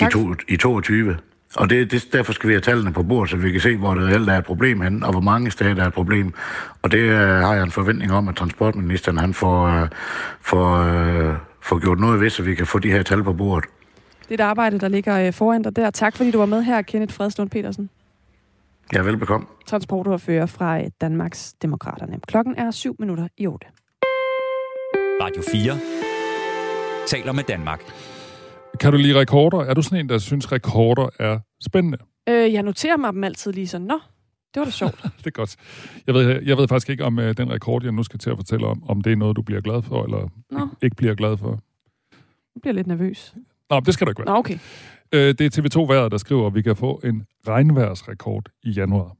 i 2022. Og derfor skal vi have tallene på bordet, så vi kan se, hvor det reelt er et problem henne, og hvor mange steder der er et problem. Og det har jeg en forventning om, at transportministeren han får gjort noget ved, så vi kan få de her tal på bordet. Det er et arbejde, der ligger foran dig der. Tak fordi du var med her, Kenneth Fredslund Petersen. Ja, velbekomme. Transportordfører fra Danmarks Demokraterne. Klokken er 7:07. Radio 4 taler med Danmark. Kan du lide rekorder? Er du sådan en, der synes, rekorder er spændende? Jeg noterer mig dem altid lige sådan, nå, det var da sjovt. Det er godt. Jeg ved faktisk ikke, om den rekord, jeg nu skal til at fortælle om det er noget, du bliver glad for, eller ikke bliver glad for. Jeg bliver lidt nervøs. Nå, det skal du ikke være. Nå, okay. Det er TV2-vejret, der skriver, at vi kan få en regnværsrekord i januar.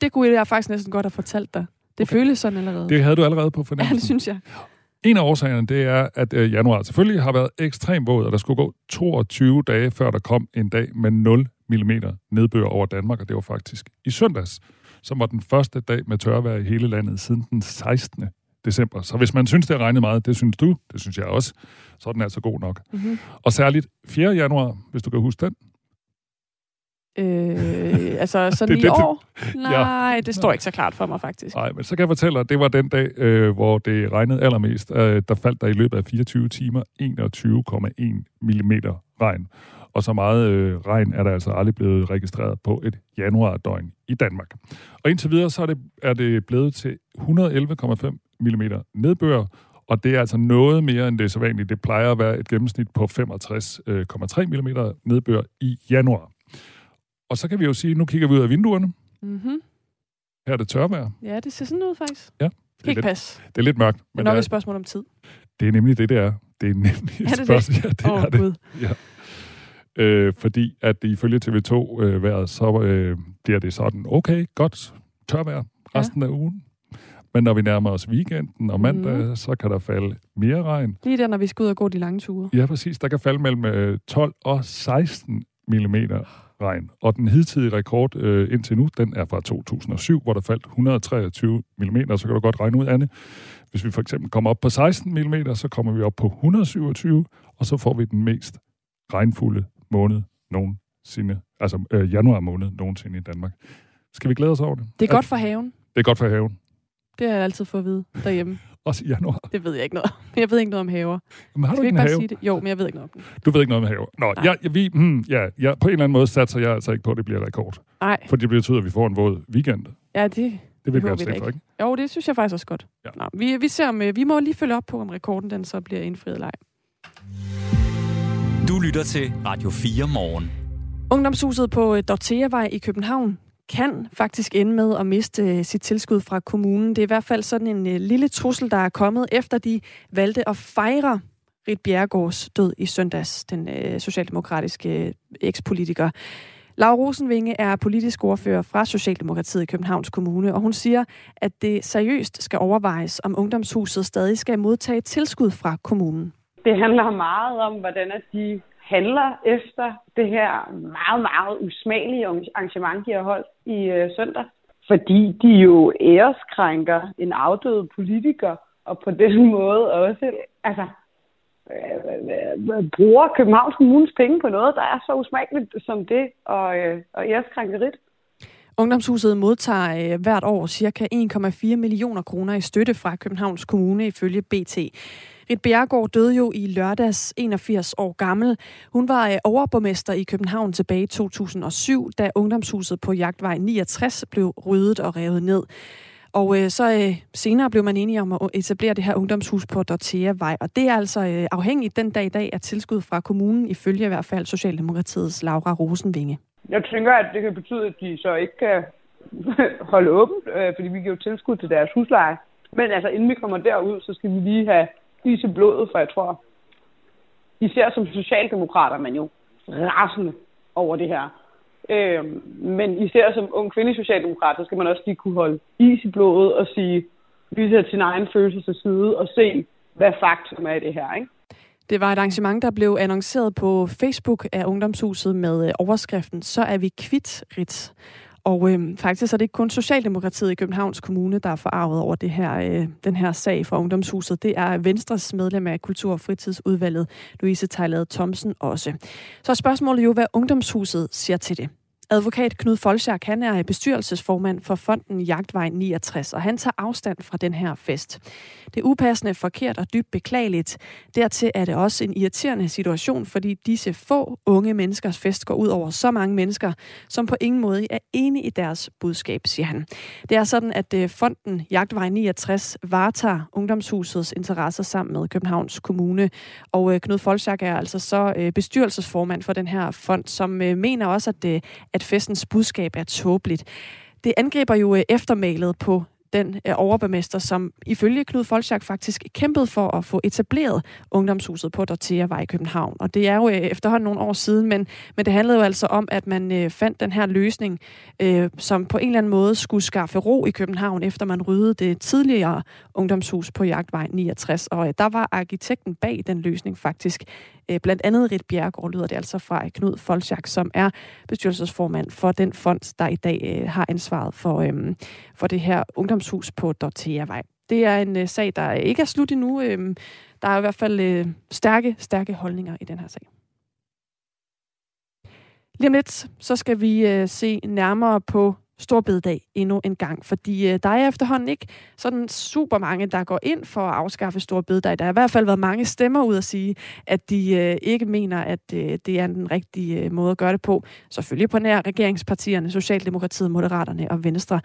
Det kunne jeg faktisk næsten godt have fortalt dig. Det føles sådan allerede. Det havde du allerede på fornemmelsen. Ja, det synes jeg. En af årsagerne, det er, at januar selvfølgelig har været ekstremt våd, og der skulle gå 22 dage, før der kom en dag med 0 millimeter nedbør over Danmark, og det var faktisk i søndags, som var den første dag med tørvejr i hele landet siden den 16. december. Så hvis man synes, det har regnet meget, det synes du, det synes jeg også, så er den altså god nok. Mm-hmm. Og særligt 4. januar, hvis du kan huske den. Altså sådan i år? Nej, det står ikke så klart for mig faktisk. Nej, men så kan jeg fortælle dig, at det var den dag, hvor det regnede allermest. Der faldt der i løbet af 24 timer 21,1 millimeter regn. Og så meget regn er der altså aldrig blevet registreret på et januardøgn i Danmark. Og indtil videre så er det blevet til 111,5 mm nedbør, og det er altså noget mere end det så vanligt. Det plejer at være et gennemsnit på 65,3 mm nedbør i januar. Og så kan vi jo sige, nu kigger vi ud af vinduerne. Mm-hmm. Her er det tørvejr. Ja, det ser sådan ud faktisk. Ja. Det kan ikke passe. Det er lidt mørkt. Men det er nok et spørgsmål om tid. Det er nemlig det, det er. Det er nemlig et spørgsmål. Ja, det er det. Gud. Ja. Fordi at ifølge TV2-været, så bliver det sådan, okay, godt tørvejr resten af ugen. Men når vi nærmer os weekenden og mandag, så kan der falde mere regn. Lige der, når vi skal ud og gå de lange ture. Ja, præcis. Der kan falde mellem 12 og 16 millimeter regn. Og den hidtidige rekord indtil nu, den er fra 2007, hvor der faldt 123 millimeter. Så kan du godt regne ud, Anne. Hvis vi for eksempel kommer op på 16 millimeter, så kommer vi op på 127, og så får vi den mest regnfulde måned nogensinde, altså januar måned nogensinde i Danmark. Skal vi glæde os over det? Det er godt for haven. Det er godt for haven. Det har jeg altid fået at vide derhjemme. Også i januar? Det ved jeg ikke noget om. Jeg ved ikke noget om haver. Men har du ikke en have? Jo, men jeg ved ikke noget om den. Du ved ikke noget om haver. Nå, jeg på en eller anden måde satser jeg altså ikke på, at det bliver rekord. Nej. For det betyder, at vi får en våd weekend. Ja, det vil vi altså ikke. Jo, det synes jeg faktisk også godt. Ja. Nå, vi ser om, vi må lige følge op på, om rekorden den så bliver indfriet eller ej. Du lytter til Radio 4 Morgen. Ungdomshuset på Dortheavej i København kan faktisk ende med at miste sit tilskud fra kommunen. Det er i hvert fald sådan en lille trussel, der er kommet, efter de valgte at fejre Ritt Bjerregaards død i søndags, den socialdemokratiske ekspolitiker. Laura Rosenvinge er politisk ordfører fra Socialdemokratiet i Københavns Kommune, og hun siger, at det seriøst skal overvejes, om Ungdomshuset stadig skal modtage tilskud fra kommunen. Det handler meget om, hvordan de handler efter det her meget, meget usmagelige arrangement, de har holdt i søndag. Fordi de jo æreskrænker en afdød politiker, og på den måde også bruger Københavns Kommunes penge på noget, der er så usmageligt som det, og æreskrænkerigt. Ungdomshuset modtager hvert år ca. 1,4 millioner kroner i støtte fra Københavns Kommune ifølge BT. Ritt Bjerregaard døde jo i lørdags, 81 år gammel. Hun var overborgmester i København tilbage i 2007, da Ungdomshuset på Jagtvej 69 blev ryddet og revet ned. Og så senere blev man enige om at etablere det her ungdomshus på Dortheavej. Og det er altså afhængigt den dag i dag af tilskud fra kommunen, ifølge i hvert fald Socialdemokratiets Laura Rosenvinge. Jeg tænker, at det kan betyde, at de så ikke kan holde åbent, fordi vi giver tilskud til deres husleje. Men altså, inden vi kommer derud, så skal vi lige have is i blodet, for jeg tror, især som socialdemokrater, man jo rasende over det her. Men især som ung kvindelig socialdemokrat, så skal man også lige kunne holde is i blodet og sige, vise sin egen følelse til side og se, hvad faktum er i det her, ikke? Det var et arrangement, der blev annonceret på Facebook af Ungdomshuset med overskriften "Så er vi kvit Ritt". Og faktisk er det ikke kun Socialdemokratiet i Københavns Kommune, der er forarvet over det her, den her sag fra Ungdomshuset. Det er Venstres medlem af Kultur- og Fritidsudvalget, Louise Theiglade Thomsen, også. Så er spørgsmålet jo, hvad Ungdomshuset siger til det. Advokat Knud Foldschack, han er bestyrelsesformand for fonden Jagtvej 69, og han tager afstand fra den her fest. Det er upassende, forkert og dybt beklageligt. Dertil er det også en irriterende situation, fordi disse få unge menneskers fest går ud over så mange mennesker, som på ingen måde er enige i deres budskab, siger han. Det er sådan, at fonden Jagtvej 69 varetager Ungdomshusets interesser sammen med Københavns Kommune. Og Knud Foldschack er altså så bestyrelsesformand for den her fond, som mener også, at festens budskab er tåbeligt. Det angriber jo eftermælet på den overborgmester, som ifølge Knud Foldschack faktisk kæmpede for at få etableret Ungdomshuset på Dortheavej i København. Og det er jo efterhånden nogle år siden, men det handlede jo altså om, at man fandt den her løsning, som på en eller anden måde skulle skaffe ro i København, efter man ryddede det tidligere Ungdomshus på Jagtvej 69. Og der var arkitekten bag den løsning faktisk blandt andet Ritt Bjerregaard, lyder det altså fra Knud Foldschack, som er bestyrelsesformand for den fond, der i dag har ansvaret for det her ungdomshus på Dortheavej. Det er en sag, der ikke er slut endnu. Der er i hvert fald stærke holdninger i den her sag. Lige om lidt, så skal vi se nærmere på Storbededag endnu en gang, fordi der er efterhånden ikke sådan super mange, der går ind for at afskaffe Storbededag. Der har i hvert fald været mange stemmer ud at sige, at de ikke mener, at det er den rigtige måde at gøre det på. Selvfølgelig på nær regeringspartierne, Socialdemokratiet, Moderaterne og Venstre.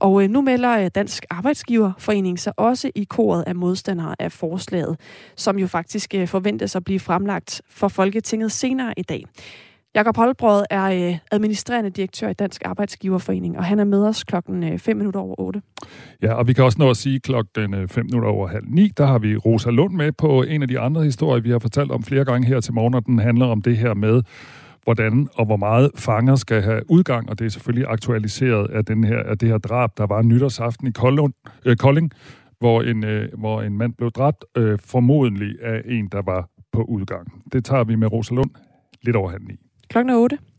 Og nu melder Dansk Arbejdsgiverforening sig også i koret af modstandere af forslaget, som jo faktisk forventes at blive fremlagt for Folketinget senere i dag. Jakob Holbrød er administrerende direktør i Dansk Arbejdsgiverforening, og han er med os klokken 7:55. Ja, og vi kan også nå at sige klokken 8:55, der har vi Rosa Lund med på en af de andre historier, vi har fortalt om flere gange her til morgen, og den handler om det her med, hvordan og hvor meget fanger skal have udgang, og det er selvfølgelig aktualiseret af, det her drab, der var nytårsaften i Kolding, hvor en mand blev dræbt, formodentlig af en, der var på udgang. Det tager vi med Rosa Lund lidt over 8:30. Klokken 8.